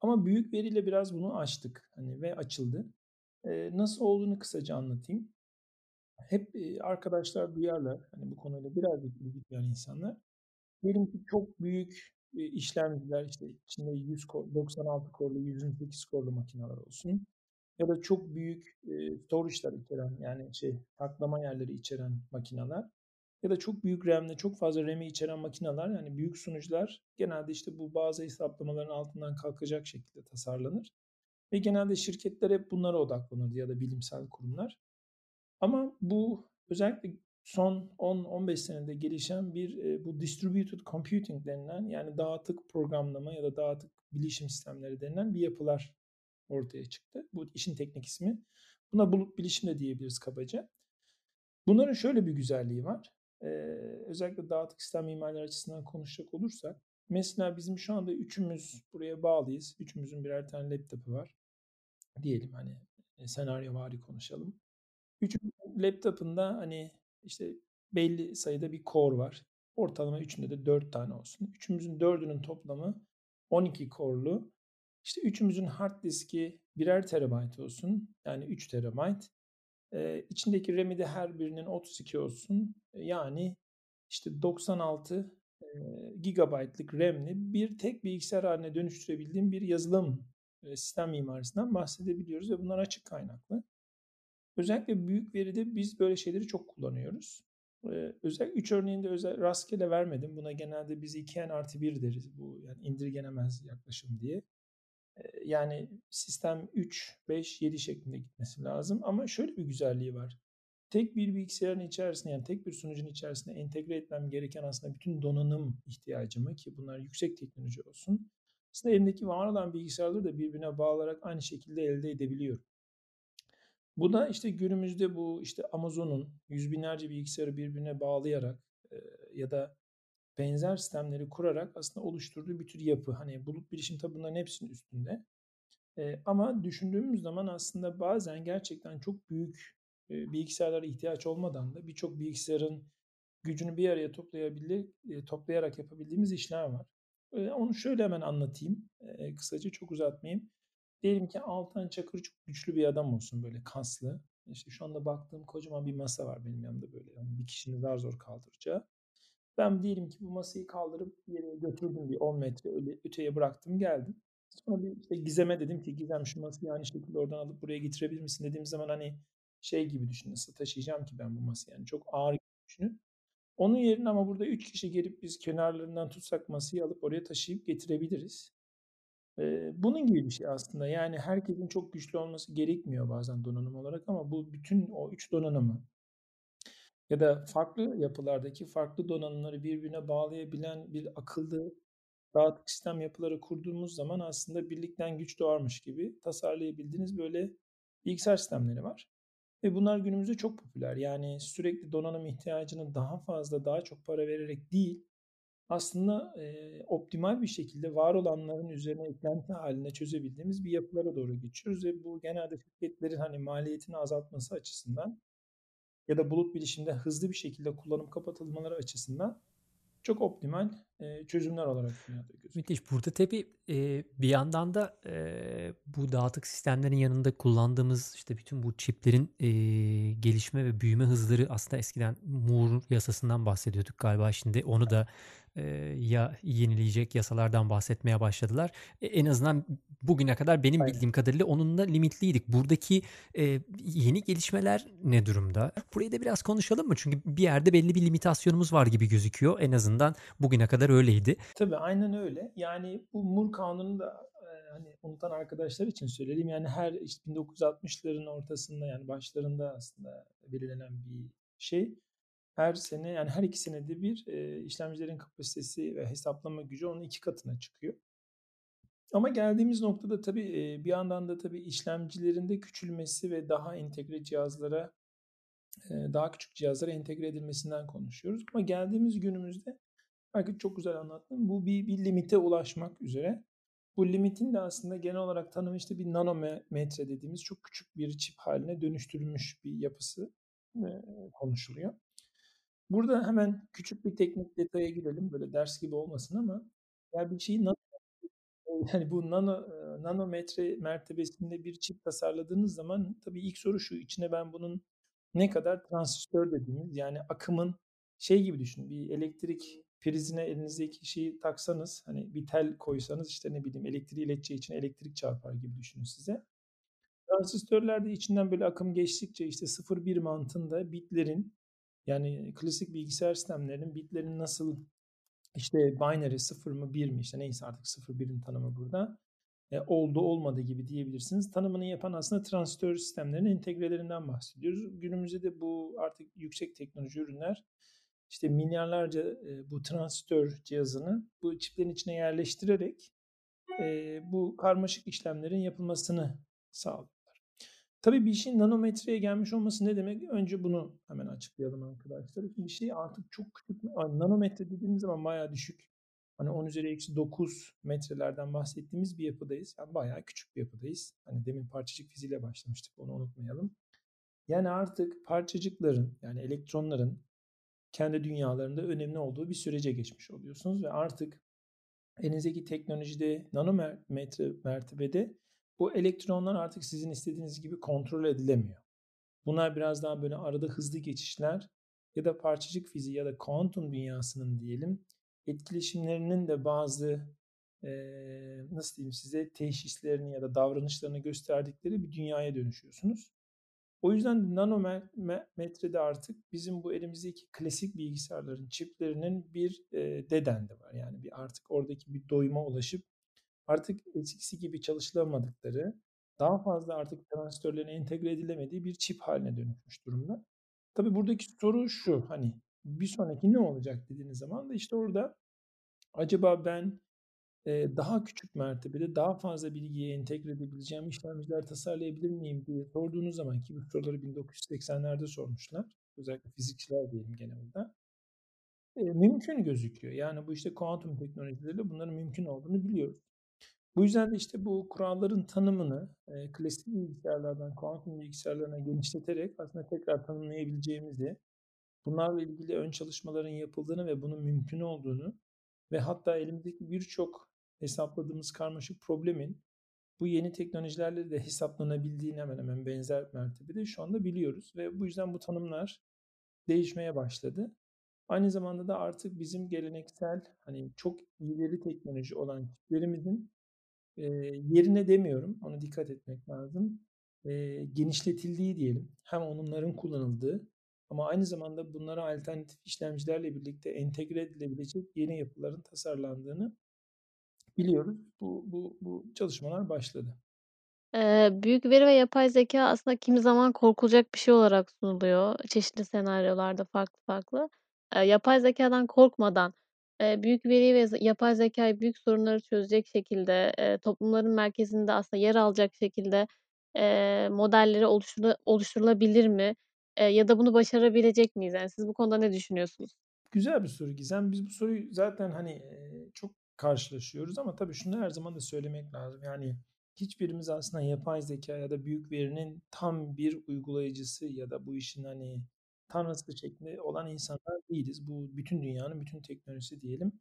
Ama büyük veriyle biraz bunu açtık hani ve açıldı. Nasıl olduğunu kısaca anlatayım. Hep arkadaşlar duyarlar, hani bu konuyla birazcık ilgi duyan insanlar. Diyelim ki çok büyük işlemciler, işte içinde 96 korlu, 128 korlu makineler olsun. Ya da çok büyük storage'lar içeren, yani saklama yerleri içeren makineler. Ya da çok büyük RAM'le, çok fazla RAM'i içeren makineler, yani büyük sunucular genelde işte bu bazı hesaplamaların altından kalkacak şekilde tasarlanır. Ve genelde şirketler hep bunlara odaklanırdı ya da bilimsel kurumlar. Ama bu özellikle son 10-15 senede gelişen bir bu distributed computing denilen yani dağıtık programlama ya da dağıtık bilişim sistemleri denilen bir yapılar ortaya çıktı. Bu işin teknik ismi. Buna bulut bilişim de diyebiliriz kabaca. Bunların şöyle bir güzelliği var. Özellikle dağıtık sistem mimarları açısından konuşacak olursak. Mesela bizim şu anda üçümüz buraya bağlıyız. Üçümüzün birer tane laptopu var. Diyelim hani senaryovari konuşalım. Üçünün laptopunda hani işte belli sayıda bir core var. Ortalama üçünde de 4 tane olsun. Üçümüzün dördünün toplamı 12 core'lu. İşte üçümüzün hard diski birer terabayt olsun. Yani 3 terabayt. İçindeki RAM'i de her birinin 32 olsun. Yani işte 96 gigabaytlık RAM'li bir tek bilgisayar haline dönüştürebildiğim bir yazılım sistem mimarisinden bahsedebiliyoruz ve bunlar açık kaynaklı. Özellikle büyük veride biz böyle şeyleri çok kullanıyoruz. Özellikle 3 örneğinde rastgele vermedim. Buna genelde biz 2n+1 deriz. Bu yani indirgenemez yaklaşım diye. Yani sistem 3, 5, 7 şeklinde gitmesi lazım. Ama şöyle bir güzelliği var. Tek bir bilgisayarın içerisinde yani tek bir sunucunun içerisinde entegre etmem gereken aslında bütün donanım ihtiyacımı ki bunlar yüksek teknoloji olsun. Aslında elimdeki var olan bilgisayarları da birbirine bağlayarak aynı şekilde elde edebiliyorum. Bu da işte günümüzde bu işte Amazon'un yüz binlerce bilgisayarı birbirine bağlayarak ya da benzer sistemleri kurarak aslında oluşturduğu bir tür yapı. Hani bulut bilişim tabi bunların hepsinin üstünde. Ama düşündüğümüz zaman aslında bazen gerçekten çok büyük bilgisayarlara ihtiyaç olmadan da birçok bilgisayarın gücünü bir araya toplayarak yapabildiğimiz işler var. Onu şöyle hemen anlatayım. Kısaca çok uzatmayayım. Diyelim ki Altan Çakır çok güçlü bir adam olsun böyle kaslı. İşte şu anda baktığım kocaman bir masa var benim yanımda böyle. Yani bir kişinin zar zor kaldıracağı. Ben diyelim ki bu masayı kaldırıp bir yere götürdüm bir 10 metre öyle öteye bıraktım geldim. Sonra bir işte Gizem'e dedim ki Gizem şu masayı aynı şekilde oradan alıp buraya getirebilir misin dediğim zaman hani şey gibi düşünün nasıl taşıyacağım ki ben bu masayı yani çok ağır gibi düşünün. Onun yerine ama burada 3 kişi gelip biz kenarlarından tutsak masayı alıp oraya taşıyıp getirebiliriz. Bunun gibi bir şey aslında yani herkesin çok güçlü olması gerekmiyor bazen donanım olarak ama bu bütün o 3 donanımı ya da farklı yapılardaki farklı donanımları birbirine bağlayabilen bir akıllı dağıtık sistem yapıları kurduğumuz zaman aslında birlikten güç doğarmış gibi tasarlayabildiğiniz böyle bilgisayar sistemleri var. Ve bunlar günümüzde çok popüler. Yani sürekli donanım ihtiyacını daha fazla, daha çok para vererek değil, aslında optimal bir şekilde var olanların üzerine eklenti haline çözebildiğimiz bir yapılara doğru geçiyoruz. Ve bu genelde şirketlerin hani maliyetini azaltması açısından ya da bulut bilişimde hızlı bir şekilde kullanım kapatılmaları açısından çok optimal çözümler olarak dünyada gözüküyor. Müthiş. Burada tabii bir yandan da bu dağıtık sistemlerin yanında kullandığımız işte bütün bu çiplerin gelişme ve büyüme hızları aslında eskiden Moore'un yasasından bahsediyorduk galiba. Şimdi onu da ya yenileyecek yasalardan bahsetmeye başladılar. En azından bugüne kadar benim bildiğim kadarıyla onunla limitliydik. Buradaki yeni gelişmeler ne durumda? Burayı da biraz konuşalım mı? Çünkü bir yerde belli bir limitasyonumuz var gibi gözüküyor. En azından bugüne kadar öyleydi. Tabii aynen öyle. Yani bu Moore kanunu da hani unutan arkadaşlar için söyleyelim. Yani her işte 1960'ların ortasında yani başlarında aslında belirlenen bir şey. Her sene yani her iki senede bir işlemcilerin kapasitesi ve hesaplama gücü onun 2 katına çıkıyor. Ama geldiğimiz noktada tabii bir yandan da tabii işlemcilerin de küçülmesi ve daha entegre cihazlara, daha küçük cihazlara entegre edilmesinden konuşuyoruz. Ama geldiğimiz günümüzde, belki çok güzel anlattım, bu bir limite ulaşmak üzere. Bu limitin de aslında genel olarak tanımı işte bir nanometre dediğimiz çok küçük bir çip haline dönüştürülmüş bir yapısı konuşuluyor. Burada hemen küçük bir teknik detaya girelim. Böyle ders gibi olmasın ama ya bir şeyi yani bu nanometre mertebesinde bir çip tasarladığınız zaman tabii ilk soru şu: içine ben bunun ne kadar transistör dediğimiz yani akımın şey gibi düşünün. Bir elektrik prizine elinizdeki şeyi taksanız hani bir tel koysanız işte ne bileyim elektriği ileteceği için elektrik çarpar gibi düşünün size. Transistörler de içinden böyle akım geçtikçe işte 0-1 mantığında bitlerin yani klasik bilgisayar sistemlerinin bitlerinin nasıl işte binary 0 mı 1 mi işte neyse artık 0-1'in tanımı burada oldu olmadı gibi diyebilirsiniz. Tanımını yapan aslında transistör sistemlerinin entegrelerinden bahsediyoruz. Günümüzde de bu artık yüksek teknoloji ürünler işte milyarlarca bu transistör cihazını bu çiplerin içine yerleştirerek bu karmaşık işlemlerin yapılmasını sağlıyor. Tabii bir şeyin nanometreye gelmiş olması ne demek? Önce bunu hemen açıklayalım arkadaşlar. Bir şey artık çok küçük, yani nanometre dediğimiz zaman bayağı düşük. Hani 10^-9 metrelerden bahsettiğimiz bir yapıdayız. Yani bayağı küçük bir yapıdayız. Hani demin parçacık fiziğiyle başlamıştık, onu unutmayalım. Yani artık parçacıkların yani elektronların kendi dünyalarında önemli olduğu bir sürece geçmiş oluyorsunuz. Ve artık elinizdeki teknolojide nanometre mertebede bu elektronlar artık sizin istediğiniz gibi kontrol edilemiyor. Bunlar biraz daha böyle arada hızlı geçişler ya da parçacık fiziği ya da kuantum dünyasının diyelim etkileşimlerinin de bazı nasıl diyeyim size teşhislerini ya da davranışlarını gösterdikleri bir dünyaya dönüşüyorsunuz. O yüzden nanometrede artık bizim bu elimizdeki klasik bilgisayarların çiplerinin bir dedendi var. Yani bir artık oradaki bir doyuma ulaşıp artık eskisi gibi çalışılamadıkları, daha fazla artık transistörlerine entegre edilemediği bir çip haline dönüşmüş durumda. Tabii buradaki soru şu: hani bir sonraki ne olacak dediğiniz zaman da işte orada acaba ben daha küçük mertebede daha fazla bilgiye entegre edebileceğim işlemciler tasarlayabilir miyim diye sorduğunuz zaman ki bu soruları 1980'lerde sormuşlar. Özellikle fizikçiler diyelim genelde. Mümkün gözüküyor. Yani bu işte kuantum teknolojileriyle bunların mümkün olduğunu biliyoruz. Bu yüzden de işte bu kuralların tanımını klasik bilgisayarlardan kuantum bilgisayarlarına genişleterek aslında tekrar tanımlayabileceğimizi, bunlarla ilgili ön çalışmaların yapıldığını ve bunun mümkün olduğunu ve hatta elimizdeki birçok hesapladığımız karmaşık problemin bu yeni teknolojilerle de hesaplanabildiğini hemen hemen benzer mertebede şu anda biliyoruz ve bu yüzden bu tanımlar değişmeye başladı. Aynı zamanda da artık bizim geleneksel hani çok ileri teknoloji olan tiplerimizin yerine demiyorum, ona dikkat etmek lazım. Genişletildiği diyelim. Hem onların kullanıldığı ama aynı zamanda bunlara alternatif işlemcilerle birlikte entegre edilebilecek yeni yapıların tasarlandığını biliyoruz. Bu çalışmalar başladı. Büyük veri ve yapay zeka aslında kimi zaman korkulacak bir şey olarak sunuluyor. Çeşitli senaryolarda farklı farklı. Yapay zekadan korkmadan büyük veri ve yapay zekayı büyük sorunları çözecek şekilde, toplumların merkezinde aslında yer alacak şekilde modelleri oluşturulabilir mi? Ya da bunu başarabilecek miyiz? Yani siz bu konuda ne düşünüyorsunuz? Güzel bir soru Gizem. Biz bu soruyu zaten hani çok karşılaşıyoruz ama tabii şunu her zaman da söylemek lazım. Yani hiçbirimiz aslında yapay zeka ya da büyük verinin tam bir uygulayıcısı ya da bu işin hani tanrısı şeklinde olan insanlar değiliz. Bu bütün dünyanın bütün teknolojisi diyelim.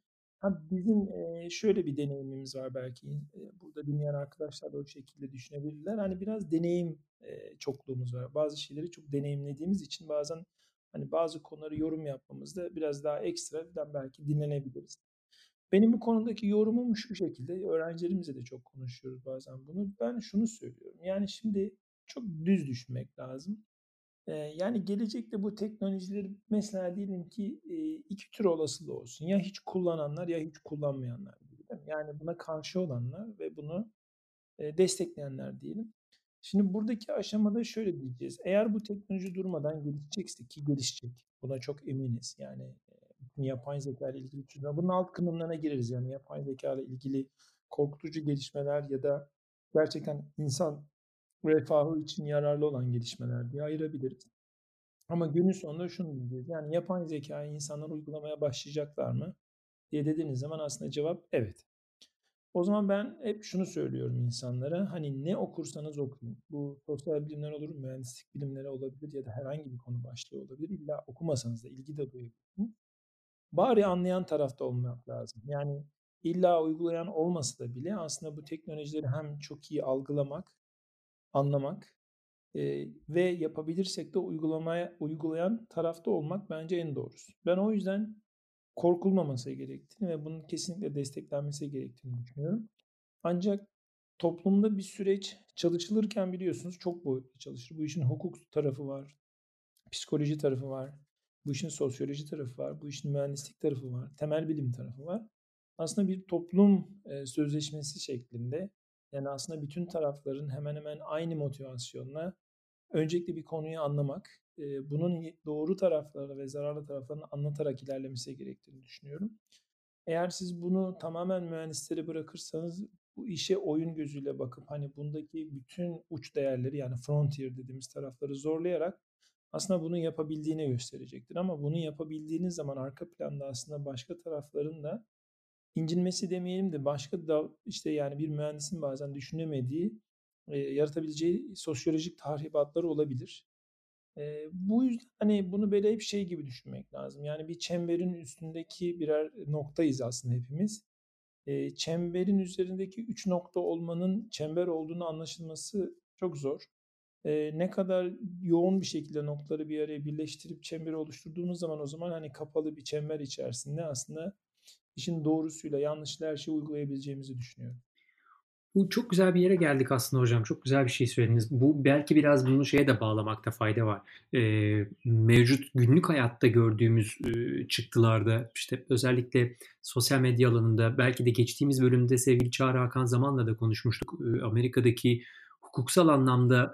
Bizim şöyle bir deneyimimiz var belki. Burada dinleyen arkadaşlar da o şekilde düşünebilirler. Hani biraz deneyim çokluğumuz var. Bazı şeyleri çok deneyimlediğimiz için bazen hani bazı konuları yorum yapmamızda biraz daha ekstradan belki dinlenebiliriz. Benim bu konudaki yorumum şu şekilde. Öğrencilerimizle de çok konuşuyoruz bazen bunu. Ben şunu söylüyorum. Yani şimdi çok düz düşünmek lazım. Yani gelecekte bu teknolojileri mesela diyelim ki iki tür olasılığı olsun. Ya hiç kullananlar ya hiç kullanmayanlar diyelim. Yani buna karşı olanlar ve bunu destekleyenler diyelim. Şimdi buradaki aşamada şöyle diyeceğiz. Eğer bu teknoloji durmadan gelişecekse ki gelişecek. Buna çok eminiz. Yani yapay zeka ile ilgili bunun alt kısımlarına gireriz. Yani yapay zeka ile ilgili korkutucu gelişmeler ya da gerçekten insan refahı için yararlı olan gelişmeler diye ayırabiliriz. Ama günün sonunda şunu diyeceğiz. Yani yapay zekayı insanlar uygulamaya başlayacaklar mı diye dediğiniz zaman aslında cevap evet. O zaman ben hep şunu söylüyorum insanlara. Hani ne okursanız okuyun. Bu sosyal bilimler olur, mühendislik bilimleri olabilir ya da herhangi bir konu başlığı olabilir. İlla okumasanız da ilgi de duyabilirsiniz. Bari anlayan tarafta olmak lazım. Yani illa uygulayan olmasa da bile aslında bu teknolojileri hem çok iyi algılamak, anlamak ve yapabilirsek de uygulayan tarafta olmak bence en doğrusu. Ben o yüzden korkulmaması gerektiğini ve bunun kesinlikle desteklenmesi gerektiğini düşünüyorum. Ancak toplumda bir süreç çalışılırken biliyorsunuz çok boyutlu çalışır. Bu işin hukuk tarafı var, psikoloji tarafı var, bu işin sosyoloji tarafı var, bu işin mühendislik tarafı var, temel bilim tarafı var. Aslında bir toplum sözleşmesi şeklinde. Yani aslında bütün tarafların hemen hemen aynı motivasyonla öncelikle bir konuyu anlamak, bunun doğru tarafları ve zararlı taraflarını anlatarak ilerlemesi gerektiğini düşünüyorum. Eğer siz bunu tamamen mühendislere bırakırsanız bu işe oyun gözüyle bakıp hani bundaki bütün uç değerleri yani frontier dediğimiz tarafları zorlayarak aslında bunu yapabildiğini gösterecektir. Ama bunu yapabildiğiniz zaman arka planda aslında başka tarafların da İncinmesi demeyelim de başka da işte yani bir mühendisin bazen düşünemediği, yaratabileceği sosyolojik tahribatları olabilir. Bu yüzden hani bunu böyle hep şey gibi düşünmek lazım. Yani bir çemberin üstündeki birer noktayız aslında hepimiz. Çemberin üzerindeki üç nokta olmanın çember olduğunu anlaşılması çok zor. Ne kadar yoğun bir şekilde noktaları bir araya birleştirip çemberi oluşturduğumuz zaman o zaman hani kapalı bir çember içerisinde aslında işin doğrusuyla yanlışla her şeyi uygulayabileceğimizi düşünüyorum. Bu çok güzel bir yere geldik aslında hocam. Çok güzel bir şey söylediniz. Bu belki biraz bunu şeye de bağlamakta fayda var. Mevcut günlük hayatta gördüğümüz çıktılarda işte özellikle sosyal medya alanında belki de geçtiğimiz bölümde sevgili Çağrı Hakan zamanla da konuşmuştuk. Amerika'daki hukuksal anlamda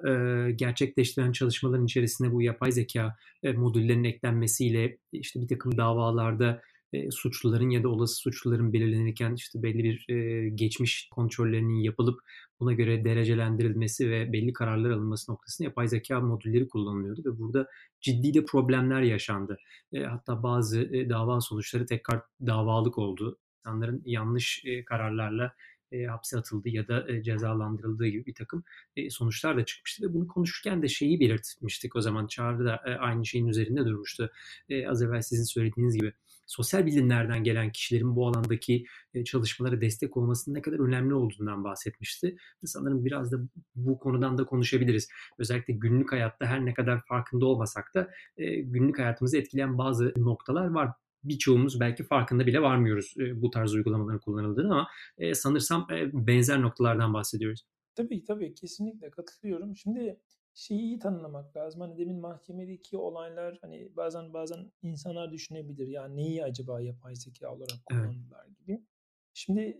gerçekleştirilen çalışmaların içerisinde bu yapay zeka modüllerinin eklenmesiyle işte bir takım davalarda suçluların ya da olası suçluların belirlenirken işte belli bir geçmiş kontrollerinin yapılıp buna göre derecelendirilmesi ve belli kararlar alınması noktasında yapay zeka modülleri kullanılıyordu ve burada ciddi de problemler yaşandı. Hatta bazı dava sonuçları tekrar davalık oldu. İnsanların yanlış kararlarla hapse atıldığı ya da cezalandırıldığı gibi bir takım sonuçlar da çıkmıştı ve bunu konuşurken de şeyi belirtmiştik o zaman. Çağrı da aynı şeyin üzerinde durmuştu. Az evvel sizin söylediğiniz gibi sosyal bilimlerden gelen kişilerin bu alandaki çalışmalara destek olmasının ne kadar önemli olduğundan bahsetmişti. Sanırım biraz da bu konudan da konuşabiliriz. Özellikle günlük hayatta her ne kadar farkında olmasak da günlük hayatımızı etkileyen bazı noktalar var. Birçoğumuz belki farkında bile varmıyoruz bu tarz uygulamaların kullanıldığını ama sanırsam benzer noktalardan bahsediyoruz. Tabii kesinlikle katılıyorum. Şimdi şeyi iyi tanımlamak lazım. Hani demin mahkemedeki olaylar hani bazen insanlar düşünebilir. Yani neyi acaba yapay zeka olarak kullandılar gibi. Şimdi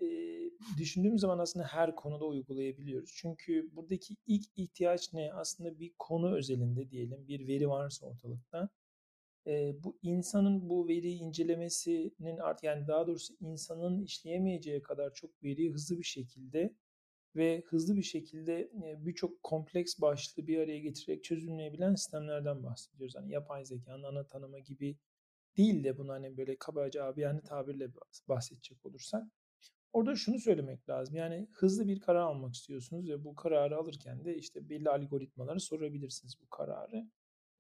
düşündüğüm zaman aslında her konuda uygulayabiliyoruz. Çünkü buradaki ilk ihtiyaç ne? Aslında bir konu özelinde diyelim bir veri varsa ortalıkta bu insanın bu veriyi incelemesinin artık, yani daha doğrusu insanın işleyemeyeceği kadar çok veriyi hızlı bir şekilde ve hızlı bir şekilde birçok kompleks başlığı bir araya getirerek çözümleyebilen sistemlerden bahsediyoruz. Hani yapay zekanın ana tanımı gibi değil de bunu hani böyle kabaca abiyane tabirle bahsedecek olursak, orada şunu söylemek lazım. Yani hızlı bir karar almak istiyorsunuz ve bu kararı alırken de işte belli algoritmalara sorabilirsiniz bu kararı.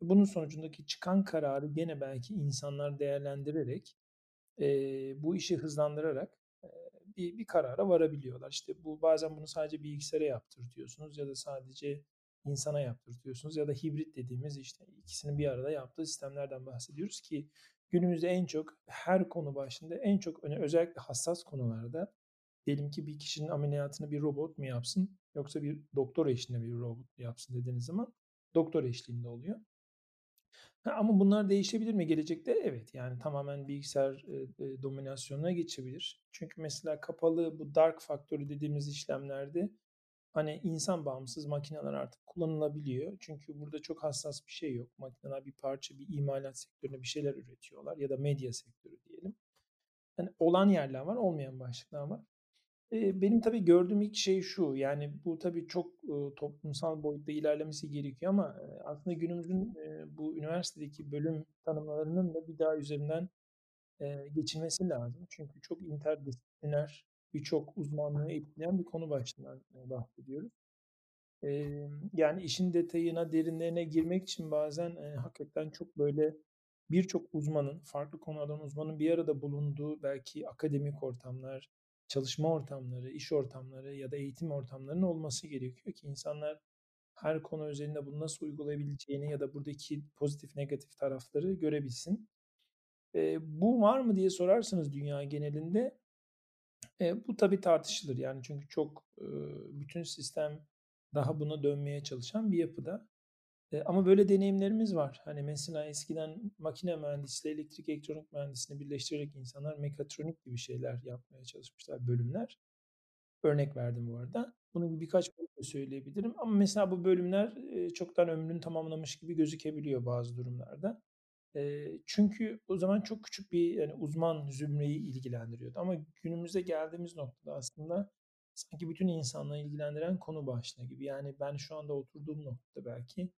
Bunun sonucundaki çıkan kararı gene belki insanlar değerlendirerek bu işi hızlandırarak bir karara varabiliyorlar. İşte bu, bazen bunu sadece bilgisayara yaptırtıyorsunuz ya da sadece insana yaptırtıyorsunuz ya da hibrit dediğimiz işte ikisini bir arada yaptığı sistemlerden bahsediyoruz ki günümüzde en çok her konu başında en çok özellikle hassas konularda, diyelim ki bir kişinin ameliyatını bir robot mu yapsın yoksa bir doktor eşliğinde bir robot mu yapsın dediğiniz zaman doktor eşliğinde oluyor. Ama bunlar değişebilir mi gelecekte? Evet, yani tamamen bilgisayar dominasyonuna geçebilir. Çünkü mesela kapalı bu dark faktörü dediğimiz işlemlerde hani insan bağımsız makineler artık kullanılabiliyor. Çünkü burada çok hassas bir şey yok. Makineler bir parça, bir imalat sektörüne bir şeyler üretiyorlar ya da medya sektörü diyelim. Yani olan yerler var, olmayan başlıklar var. Benim tabii gördüğüm ilk şey şu, yani bu tabii çok toplumsal boyutta ilerlemesi gerekiyor ama aslında günümüzün bu üniversitedeki bölüm tanımlarının da bir daha üzerinden geçilmesi lazım. Çünkü çok interdisipliner, birçok uzmanlığı etkileyen bir konu başlığından bahsediyoruz. Yani işin detayına, derinlerine girmek için bazen hakikaten çok böyle birçok uzmanın, farklı konulardan uzmanın bir arada bulunduğu belki akademik ortamlar, çalışma ortamları, iş ortamları ya da eğitim ortamlarının olması gerekiyor ki insanlar her konu üzerinde bunu nasıl uygulayabileceğini ya da buradaki pozitif negatif tarafları görebilsin. Bu var mı diye sorarsanız dünya genelinde bu tabii tartışılır. Yani çünkü çok bütün sistem daha buna dönmeye çalışan bir yapıda. Ama böyle deneyimlerimiz var. Hani mesela eskiden makine mühendisiyle elektrik elektronik mühendisini birleştirerek insanlar mekatronik gibi şeyler yapmaya çalışmışlar, bölümler. Örnek verdim bu arada. Bunun birkaç bölümde söyleyebilirim. Ama mesela bu bölümler çoktan ömrünü tamamlamış gibi gözükebiliyor bazı durumlarda. Çünkü o zaman çok küçük bir yani uzman zümreyi ilgilendiriyordu. Ama günümüze geldiğimiz noktada aslında sanki bütün insanları ilgilendiren konu başlığı gibi. Yani ben şu anda oturduğum noktada belki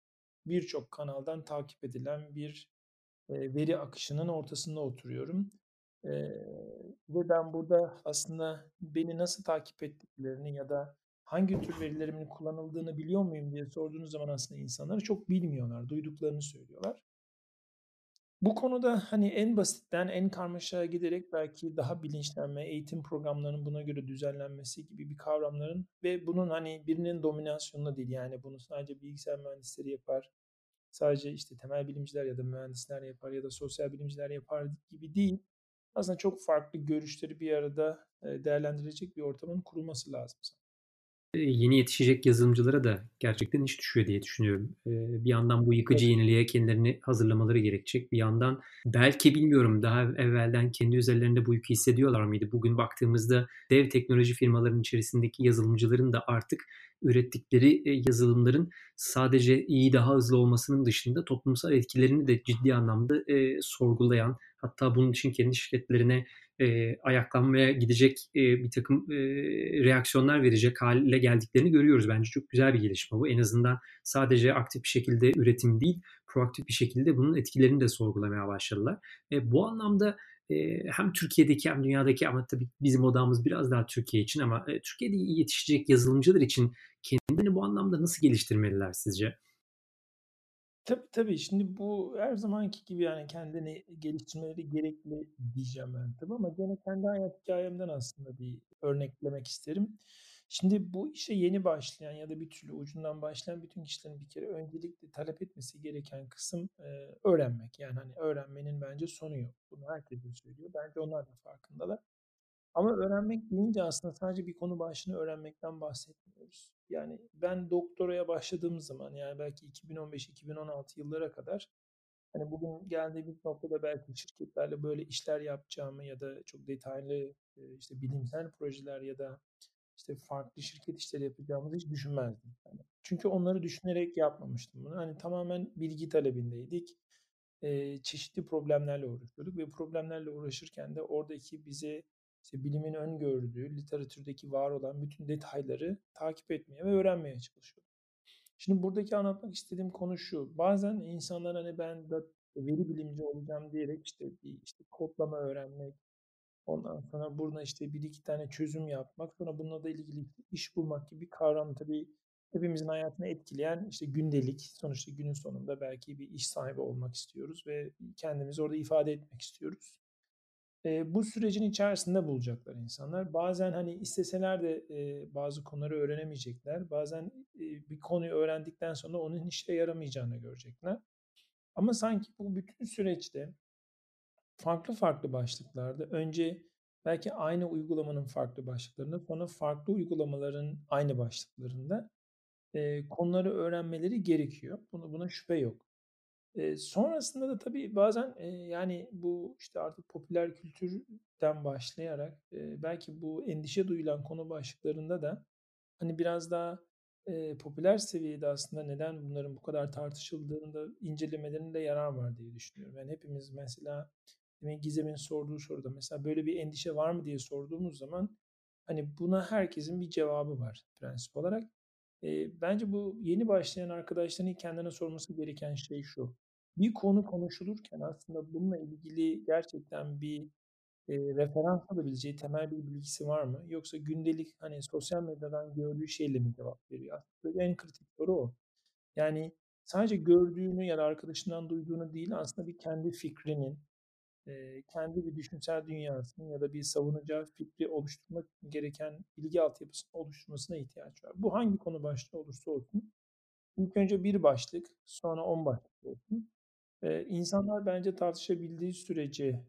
birçok kanaldan takip edilen bir veri akışının ortasında oturuyorum. Ve ben burada aslında beni nasıl takip ettiklerini ya da hangi tür verilerimin kullanıldığını biliyor muyum diye sorduğunuz zaman aslında insanlar çok bilmiyorlar, duyduklarını söylüyorlar. Bu konuda hani en basitten en karmaşaya giderek belki daha bilinçlenme, eğitim programlarının buna göre düzenlenmesi gibi bir kavramların ve bunun hani birinin dominasyonuna değil, yani bunu sadece bilgisayar mühendisleri yapar, sadece işte temel bilimciler ya da mühendisler yapar ya da sosyal bilimciler yapar gibi değil. Aslında çok farklı görüşleri bir arada değerlendirecek bir ortamın kurulması lazım. Yeni yetişecek yazılımcılara da gerçekten iş düşüyor diye düşünüyorum. Bir yandan bu yıkıcı yeniliğe kendilerini hazırlamaları gerekecek. Bir yandan belki bilmiyorum daha evvelden kendi üzerlerinde bu yükü hissediyorlar mıydı? Bugün baktığımızda dev teknoloji firmalarının içerisindeki yazılımcıların da artık ürettikleri yazılımların sadece iyi daha hızlı olmasının dışında toplumsal etkilerini de ciddi anlamda sorgulayan, hatta bunun için kendi şirketlerine ayaklanmaya gidecek bir takım reaksiyonlar verecek hale geldiklerini görüyoruz. Bence çok güzel bir gelişme bu. En azından sadece aktif bir şekilde üretim değil, proaktif bir şekilde bunun etkilerini de sorgulamaya başladılar. Bu anlamda hem Türkiye'deki hem dünyadaki, ama tabii bizim odamız biraz daha Türkiye için, ama Türkiye'de yetişecek yazılımcılar için kendini bu anlamda nasıl geliştirmeliler sizce? Tabii. Şimdi bu her zamanki gibi yani kendini geliştirmeleri gerekli diyeceğim ben tabii, ama gene kendi hayat hikayemden aslında bir örneklemek isterim. Şimdi bu işe yeni başlayan ya da bir türlü ucundan başlayan bütün kişilerin bir kere öncelikle talep etmesi gereken kısım öğrenmek. Yani hani öğrenmenin bence sonu yok. Bunu herkes söylüyor. Bence onlar da farkındalar. Ama öğrenmek deyince aslında sadece bir konu başlığını öğrenmekten bahsetmiyoruz. Yani ben doktoraya başladığım zaman, yani belki 2015-2016 yıllara kadar, hani bugün geldiğimiz noktada belki şirketlerle böyle işler yapacağımı ya da çok detaylı işte bilimsel projeler ya da işte farklı şirket işleri yapacağımızı hiç düşünmezdim. Yani çünkü onları düşünerek yapmamıştım bunu. Hani tamamen bilgi talebindeydik. çeşitli problemlerle uğraşıyorduk ve problemlerle uğraşırken de oradaki bize işte bilimin öngördüğü, literatürdeki var olan bütün detayları takip etmeye ve öğrenmeye çalışıyorduk. Şimdi buradaki anlatmak istediğim konu şu. Bazen insanlar hani ben de veri bilimci olacağım diyerek işte kodlama öğrenmek, ondan sonra burada işte bir iki tane çözüm yapmak, sonra bununla da ilgili iş bulmak gibi kavram tabii hepimizin hayatını etkileyen işte gündelik. Sonuçta günün sonunda belki bir iş sahibi olmak istiyoruz ve kendimizi orada ifade etmek istiyoruz. Bu sürecin içerisinde bulacaklar insanlar. Bazen hani isteseler de bazı konuları öğrenemeyecekler. Bazen bir konuyu öğrendikten sonra onun işe yaramayacağını görecekler. Ama sanki bu bütün süreçte farklı farklı başlıklarda önce belki aynı uygulamanın farklı başlıklarında, sonra farklı uygulamaların aynı başlıklarında konuları öğrenmeleri gerekiyor. Buna şüphe yok. Sonrasında da tabii bazen yani bu işte artık popüler kültürden başlayarak belki bu endişe duyulan konu başlıklarında da hani biraz daha popüler seviyede aslında neden bunların bu kadar tartışıldığında incelemelerinde yarar var diye düşünüyorum. Yani hepimiz mesela Gizem'in sorduğu soruda mesela böyle bir endişe var mı diye sorduğumuz zaman hani buna herkesin bir cevabı var prensip olarak. Bence bu yeni başlayan arkadaşların kendine sorması gereken şey şu. Bir konu konuşulurken aslında bununla ilgili gerçekten bir referans alabileceği temel bir bilgisi var mı? Yoksa gündelik hani sosyal medyadan gördüğü şeyle mi cevap veriyor? Aslında en kritik soru o. Yani sadece gördüğünü ya da arkadaşından duyduğunu değil aslında bir kendi fikrinin, kendi bir düşünsel dünyasının ya da bir savunacağı fikri oluşturmak gereken bilgi altyapısının oluşturmasına ihtiyaç var. Bu hangi konu başlığı olursa olsun. İlk önce bir başlık, sonra 10 başlık olsun. İnsanlar bence tartışabildiği sürece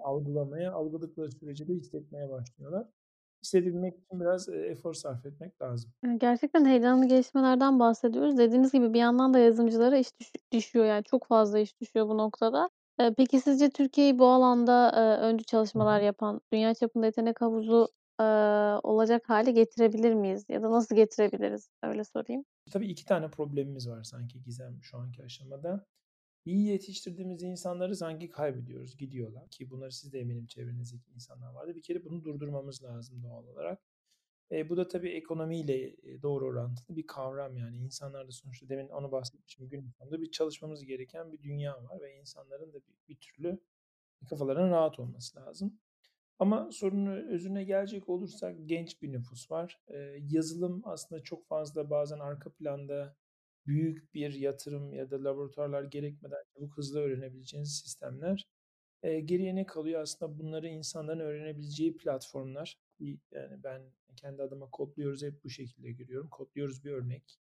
algılamaya, algıladıkları sürece de hissetmeye başlıyorlar. Hissedebilmek için biraz efor sarf etmek lazım. Gerçekten heyecanlı gelişmelerden bahsediyoruz. Dediğiniz gibi bir yandan da yazılımcılara iş düşüyor. Yani çok fazla iş düşüyor bu noktada. Peki sizce Türkiye'yi bu alanda öncü çalışmalar yapan dünya çapında yetenek havuzu olacak hale getirebilir miyiz? Ya da nasıl getirebiliriz? Öyle sorayım. Tabii iki tane problemimiz var sanki Gizem şu anki aşamada. İyi yetiştirdiğimiz insanları sanki kaybediyoruz, gidiyorlar. Ki bunları siz de eminim çevrenizdeki insanlar vardı. Bir kere bunu durdurmamız lazım doğal olarak. Bu da tabii ekonomiyle doğru orantılı bir kavram yani. İnsanlar da sonuçta demin onu bahsetmişim günün sonunda bir çalışmamız gereken bir dünya var ve insanların da bir türlü kafalarının rahat olması lazım. Ama sorunun özüne gelecek olursak genç bir nüfus var. Yazılım aslında çok fazla bazen arka planda büyük bir yatırım ya da laboratuvarlar gerekmeden çabuk hızlı öğrenebileceğiniz sistemler. Geriye ne kalıyor? Aslında bunları insanların öğrenebileceği platformlar. Yani ben kendi adıma Kodluyoruz hep bu şekilde görüyorum. Kodluyoruz bir örnek.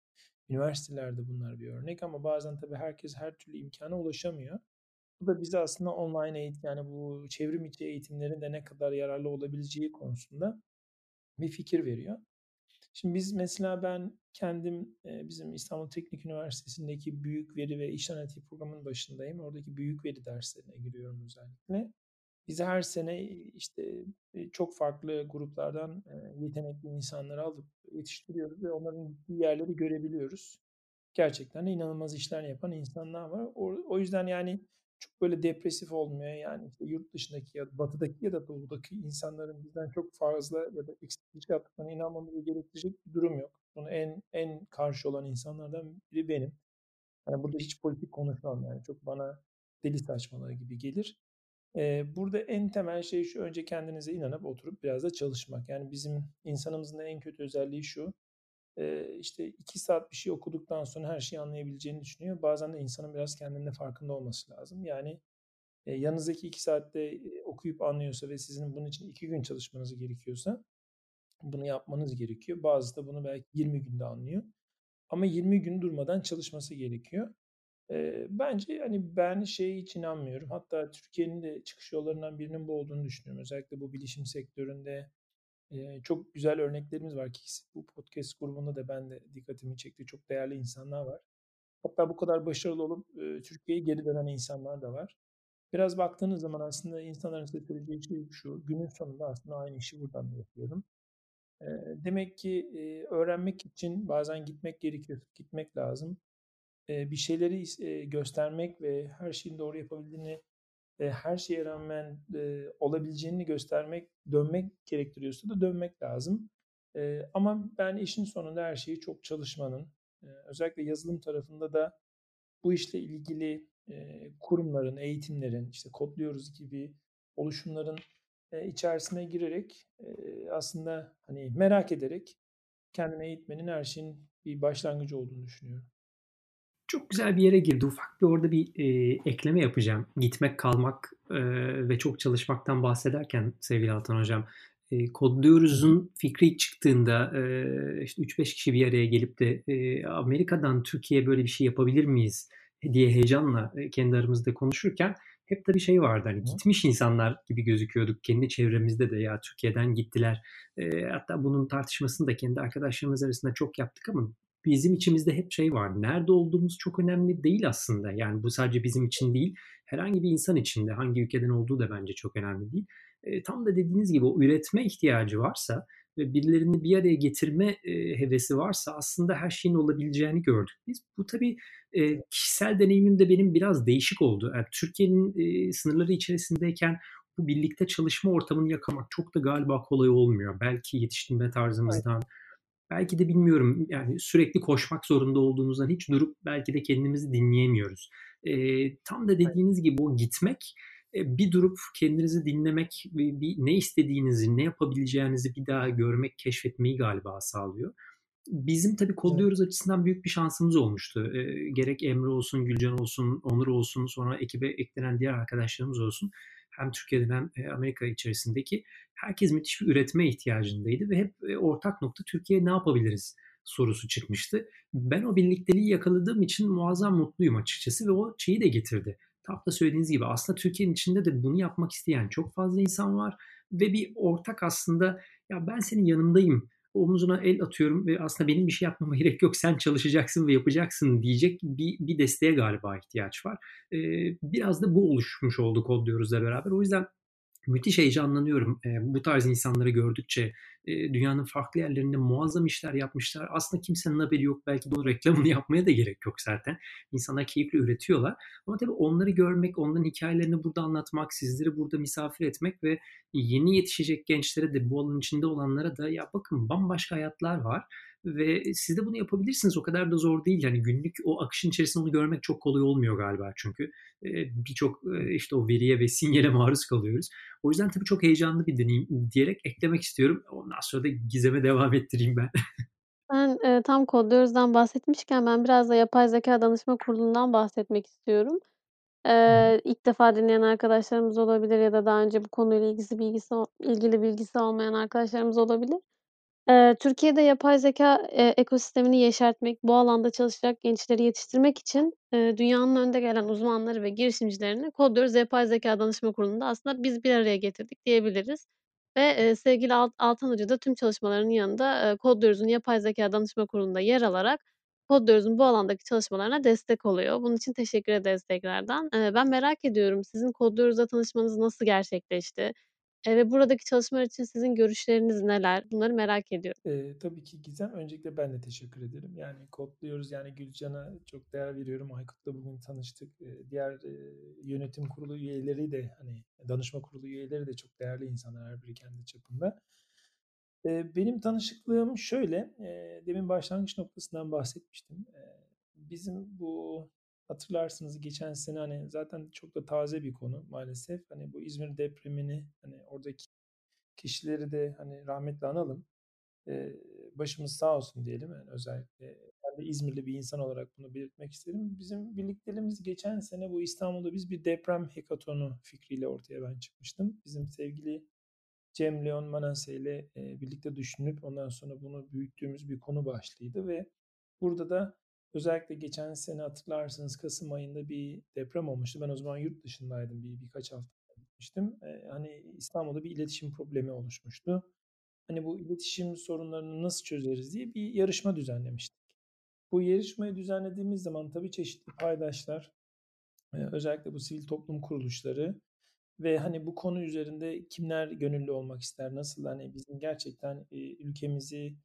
Üniversitelerde bunlar bir örnek ama bazen tabii herkes her türlü imkana ulaşamıyor. Bu da bizi aslında online eğitim yani bu çevrim içi eğitimlerin de ne kadar yararlı olabileceği konusunda bir fikir veriyor. Şimdi biz mesela ben kendim bizim İstanbul Teknik Üniversitesi'ndeki büyük veri ve iş analitiği programının başındayım. Oradaki büyük veri derslerine giriyorum özellikle. Bizi her sene işte çok farklı gruplardan yetenekli insanları alıp yetiştiriyoruz ve onların gittiği yerleri görebiliyoruz. Gerçekten de inanılmaz işler yapan insanlar var. O yüzden yani çok böyle depresif olmuyor. Yani işte yurt dışındaki ya da batıdaki ya da doğudaki insanların bizden çok fazla ya da eksiklik yaptıklarına inanmamızı gerektirecek bir durum yok. Bunu en karşı olan insanlardan biri benim. Yani burada hiç politik konuşmam yani çok bana deli saçmaları gibi gelir. Burada en temel şey şu, önce kendinize inanıp oturup biraz da çalışmak. Yani bizim insanımızın da en kötü özelliği şu, işte 2 saat bir şey okuduktan sonra her şeyi anlayabileceğini düşünüyor. Bazen de insanın biraz kendinde farkında olması lazım. Yani yanınızdaki 2 saatte okuyup anlıyorsa ve sizin bunun için 2 gün çalışmanız gerekiyorsa bunu yapmanız gerekiyor. Bazısı da bunu belki 20 günde anlıyor. Ama 20 gün durmadan çalışması gerekiyor. Bence hani ben hiç inanmıyorum. Hatta Türkiye'nin de çıkış yollarından birinin bu olduğunu düşünüyorum. Özellikle bu bilişim sektöründe çok güzel örneklerimiz var ki bu podcast grubunda da ben de dikkatimi çekti. Çok değerli insanlar var. Hatta bu kadar başarılı olup Türkiye'ye geri dönen insanlar da var. Biraz baktığınız zaman aslında insanların söyleyeceği şey şu. Günün sonunda aslında aynı işi buradan da yapıyorum. Demek ki öğrenmek için bazen gitmek gerekiyor. Gitmek lazım. bir şeyleri göstermek ve her şeyin doğru yapabildiğini, her şeye rağmen olabileceğini göstermek, dönmek gerektiriyorsa da dönmek lazım. Ama ben işin sonunda her şeyi çok çalışmanın, özellikle yazılım tarafında da bu işle ilgili kurumların, eğitimlerin, işte Kodluyoruz gibi oluşumların içerisine girerek aslında hani merak ederek kendini eğitmenin her şeyin bir başlangıcı olduğunu düşünüyorum. Çok güzel bir yere girdi. Ufak bir orada bir ekleme yapacağım. Gitmek, kalmak ve çok çalışmaktan bahsederken sevgili Altan Hocam, Kodluyoruz'un fikri çıktığında işte 3-5 kişi bir araya gelip de Amerika'dan Türkiye'ye böyle bir şey yapabilir miyiz diye heyecanla kendi aramızda konuşurken hep de bir şey vardı. Hani gitmiş insanlar gibi gözüküyorduk. Kendi çevremizde de ya Türkiye'den gittiler. Hatta bunun tartışmasını da kendi arkadaşlarımız arasında çok yaptık ama bizim içimizde hep şey var. Nerede olduğumuz çok önemli değil aslında. Yani bu sadece bizim için değil. Herhangi bir insan için de hangi ülkeden olduğu da bence çok önemli değil. Tam da dediğiniz gibi o üretme ihtiyacı varsa ve birilerini bir araya getirme hevesi varsa aslında her şeyin olabileceğini gördük biz. Bu tabii kişisel deneyimim de benim biraz değişik oldu. Yani Türkiye'nin sınırları içerisindeyken bu birlikte çalışma ortamını yakalamak çok da galiba kolay olmuyor. Belki yetiştirme tarzımızdan, evet. Belki de bilmiyorum yani sürekli koşmak zorunda olduğumuzdan hiç durup belki de kendimizi dinleyemiyoruz. Tam da dediğiniz evet. gibi o gitmek, bir durup kendinizi dinlemek, ne istediğinizi, ne yapabileceğinizi bir daha görmek, keşfetmeyi galiba sağlıyor. Bizim tabii Kodluyoruz açısından büyük bir şansımız olmuştu. Gerek Emre olsun, Gülcan olsun, Onur olsun, sonra ekibe eklenen diğer arkadaşlarımız olsun. Hem Türkiye'den hem Amerika içerisindeki herkes müthiş bir üretme ihtiyacındaydı ve hep ortak nokta Türkiye'ye ne yapabiliriz sorusu çıkmıştı. Ben o birlikteliği yakaladığım için muazzam mutluyum açıkçası ve o şeyi de getirdi. Tam da söylediğiniz gibi aslında Türkiye'nin içinde de bunu yapmak isteyen çok fazla insan var ve bir ortak aslında ya ben senin yanındayım, omuzuna el atıyorum ve aslında benim bir şey yapmama gerek yok, sen çalışacaksın ve yapacaksın diyecek bir desteğe galiba ihtiyaç var. Biraz da bu oluşmuş oldu Kodluyoruz'la beraber. O yüzden müthiş heyecanlanıyorum. Bu tarz insanları gördükçe dünyanın farklı yerlerinde muazzam işler yapmışlar. Aslında kimsenin haberi yok. Belki bunun reklamını yapmaya da gerek yok zaten. İnsanlar keyifle üretiyorlar. Ama tabii onları görmek, onların hikayelerini burada anlatmak, sizleri burada misafir etmek ve yeni yetişecek gençlere de bu alanın içinde olanlara da ya bakın bambaşka hayatlar var. Ve siz de bunu yapabilirsiniz. O kadar da zor değil. Yani günlük o akışın içerisinde onu görmek çok kolay olmuyor galiba çünkü. Birçok işte o veriye ve sinyale maruz kalıyoruz. O yüzden tabii çok heyecanlı bir deneyim diyerek eklemek istiyorum. Ondan sonra da Gizem'e devam ettireyim ben. Ben tam Kodluyoruz'dan bahsetmişken ben biraz da Yapay Zeka Danışma Kurulu'ndan bahsetmek istiyorum. İlk defa dinleyen arkadaşlarımız olabilir ya da daha önce bu konuyla ilgili bilgisi olmayan arkadaşlarımız olabilir. Türkiye'de yapay zeka ekosistemini yeşertmek, bu alanda çalışacak gençleri yetiştirmek için dünyanın önde gelen uzmanları ve girişimcilerini Kodluyoruz Yapay Zeka Danışma Kurulu'nda aslında biz bir araya getirdik diyebiliriz. Ve sevgili Altan Hoca da tüm çalışmalarının yanında Kodluyoruz'un Yapay Zeka Danışma Kurulu'nda yer alarak Kodluyoruz'un bu alandaki çalışmalarına destek oluyor. Bunun için teşekkür ederiz tekrardan. Ben merak ediyorum sizin Kodluyoruz'la tanışmanız nasıl gerçekleşti? Ve buradaki çalışmalar için sizin görüşleriniz neler? Bunları merak ediyorum. Tabii ki Gizem. Öncelikle ben de teşekkür ederim. Yani Kodluyoruz. Yani Gülcan'a çok değer veriyorum. Aykut'la bugün tanıştık. Diğer yönetim kurulu üyeleri de hani danışma kurulu üyeleri de çok değerli insanlar. Her biri kendi çapında. Benim tanışıklığım şöyle. Demin başlangıç noktasından bahsetmiştim. Bizim bu hatırlarsınız geçen sene hani zaten çok da taze bir konu maalesef. Hani bu İzmir depremini hani oradaki kişileri de hani rahmetle analım. Başımız sağ olsun diyelim. Yani özellikle ben de İzmirli bir insan olarak bunu belirtmek isterim. Bizim birliklerimiz geçen sene bu İstanbul'da biz bir deprem hekatonu fikriyle ortaya ben çıkmıştım. Bizim sevgili Cem Leon Manasse ile birlikte düşünüp ondan sonra bunu büyüttüğümüz bir konu başlığıydı ve burada da özellikle geçen sene hatırlarsınız Kasım ayında bir deprem olmuştu. Ben o zaman yurt dışındaydım. Birkaç hafta gitmiştim. Hani İstanbul'da bir iletişim problemi oluşmuştu. Hani bu iletişim sorunlarını nasıl çözeriz diye bir yarışma düzenlemiştik. Bu yarışmayı düzenlediğimiz zaman tabii çeşitli paydaşlar, özellikle bu sivil toplum kuruluşları ve hani bu konu üzerinde kimler gönüllü olmak ister, nasıl hani bizim gerçekten ülkemizi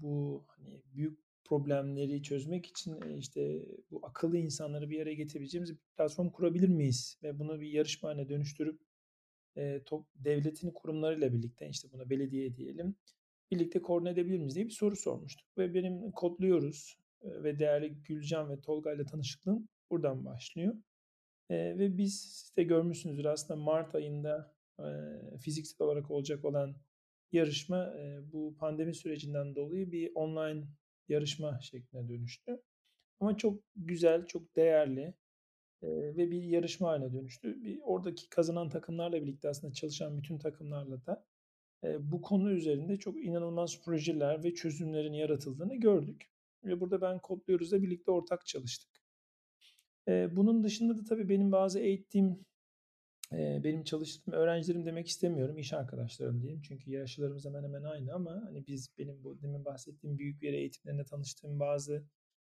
bu hani büyük problemleri çözmek için işte bu akıllı insanları bir araya getirebileceğimiz bir platform kurabilir miyiz? Ve bunu bir yarışma haline dönüştürüp devletin kurumlarıyla birlikte, işte buna belediye diyelim, birlikte koordine edebilir miyiz diye bir soru sormuştuk. Ve benim Kodluyoruz ve değerli Gülcan ve Tolga ile tanışıklığım buradan başlıyor. Ve biz işte görmüşsünüzdür, aslında Mart ayında fiziksel olarak olacak olan yarışma bu pandemi sürecinden dolayı bir online yarışma şekline dönüştü. Ama çok güzel, çok değerli ve bir yarışma haline dönüştü. Oradaki kazanan takımlarla birlikte, aslında çalışan bütün takımlarla da bu konu üzerinde çok inanılmaz projeler ve çözümlerin yaratıldığını gördük. Ve burada ben Kodluyoruz'la birlikte ortak çalıştık. Bunun dışında da tabii benim bazı eğittiğim, benim çalıştığım öğrencilerim demek istemiyorum, iş arkadaşlarım diyeyim. Çünkü yaşlarımız hemen hemen aynı ama hani benim bu demin bahsettiğim büyük bir yere eğitimlerinde tanıştığım bazı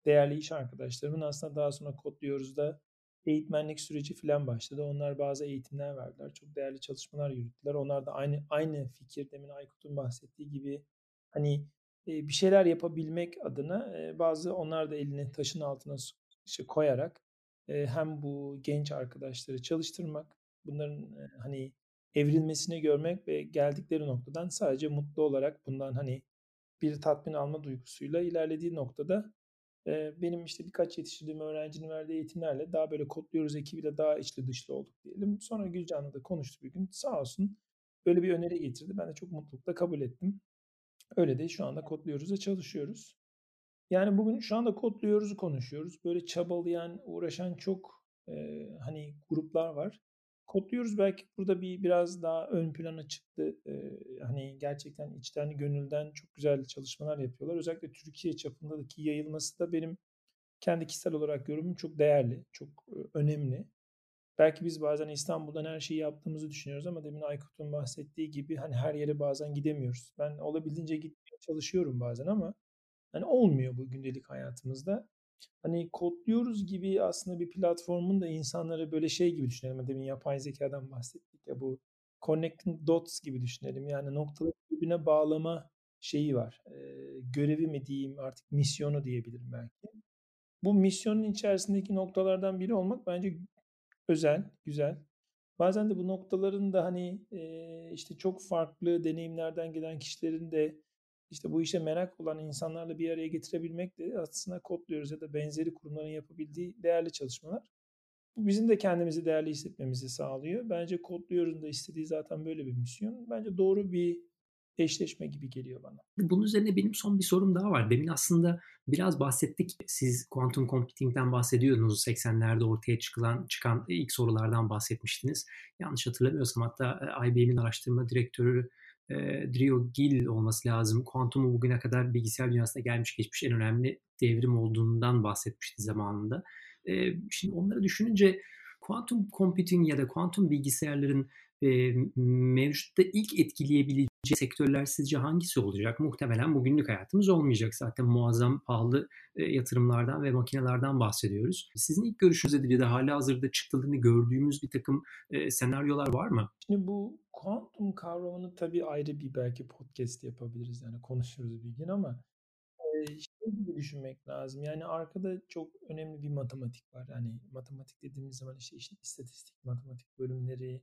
değerli iş arkadaşlarımın aslında daha sonra Kodluyoruz'da eğitmenlik süreci falan başladı. Onlar bazı eğitimler verdiler. Çok değerli çalışmalar yürüttüler. Onlar da aynı fikir, demin Aykut'un bahsettiği gibi hani bir şeyler yapabilmek adına bazı, onlar da elini taşın altına koyarak hem bu genç arkadaşları çalıştırmak, bunların hani evrilmesini görmek ve geldikleri noktadan sadece mutlu olarak bundan hani bir tatmin alma duygusuyla ilerlediği noktada benim işte birkaç yetiştirdiğim öğrencinin verdiği eğitimlerle daha böyle Kodluyoruz ekibiyle daha içli dışlı olduk diyelim. Sonra Gülcan'la da konuştu bir gün, sağ olsun böyle bir öneri getirdi. Ben de çok mutlulukla kabul ettim. Öyle de şu anda Kodluyoruz'da çalışıyoruz. Yani bugün şu anda Kodluyoruz'u konuşuyoruz. Böyle çabalayan, uğraşan çok hani gruplar var. Kodluyoruz belki burada biraz daha ön plana çıktı. Hani gerçekten içten, gönülden çok güzel çalışmalar yapıyorlar. Özellikle Türkiye çapındaki yayılması da benim kendi kişisel olarak yorumum çok değerli, çok önemli. Belki biz bazen İstanbul'dan her şeyi yaptığımızı düşünüyoruz ama demin Aykut'un bahsettiği gibi hani her yere bazen gidemiyoruz. Ben olabildiğince gitmeye çalışıyorum bazen ama hani olmuyor bu gündelik hayatımızda. Hani Kodluyoruz gibi aslında bir platformun da insanlara böyle şey gibi düşünelim. Demin yapay zekadan bahsettik ya, bu connecting dots gibi düşünelim. Yani noktaları birbirine bağlama şeyi var. Görevi mi diyeyim artık, misyonu diyebilirim belki. Bu misyonun içerisindeki noktalardan biri olmak bence özel, güzel. Bazen de bu noktaların da hani işte çok farklı deneyimlerden gelen kişilerin de İşte bu işe merak olan insanlarla bir araya getirebilmek de aslında Kodluyoruz ya da benzeri kurumların yapabildiği değerli çalışmalar. Bu bizim de kendimizi değerli hissetmemizi sağlıyor. Bence Kodluyoruz'un da istediği zaten böyle bir misyon. Bence doğru bir eşleşme gibi geliyor bana. Bunun üzerine benim son bir sorum daha var. Demin aslında biraz bahsettik. Siz quantum computing'den bahsediyordunuz. 80'lerde ortaya çıkan ilk sorulardan bahsetmiştiniz. Yanlış hatırlamıyorsam hatta IBM'in araştırma direktörü Drew Gill olması lazım. Kuantumun bugüne kadar bilgisayar dünyasına gelmiş geçmiş en önemli devrim olduğundan bahsetmişti zamanında. Şimdi onları düşününce kuantum computing ya da kuantum bilgisayarların mevcutta ilk etkileyebileceği sektörler sizce hangisi olacak? Muhtemelen bugünlük hayatımız olmayacak. Zaten muazzam pahalı yatırımlardan ve makinelerden bahsediyoruz. Sizin ilk görüşünüzde de hala hazırda çıktığını gördüğümüz bir takım senaryolar var mı? Şimdi bu kuantum kavramını tabii ayrı bir belki podcast yapabiliriz. Yani konuşuruz bir gün ama şey gibi düşünmek lazım. Yani arkada çok önemli bir matematik var. Yani matematik dediğimiz zaman işte istatistik, matematik bölümleri,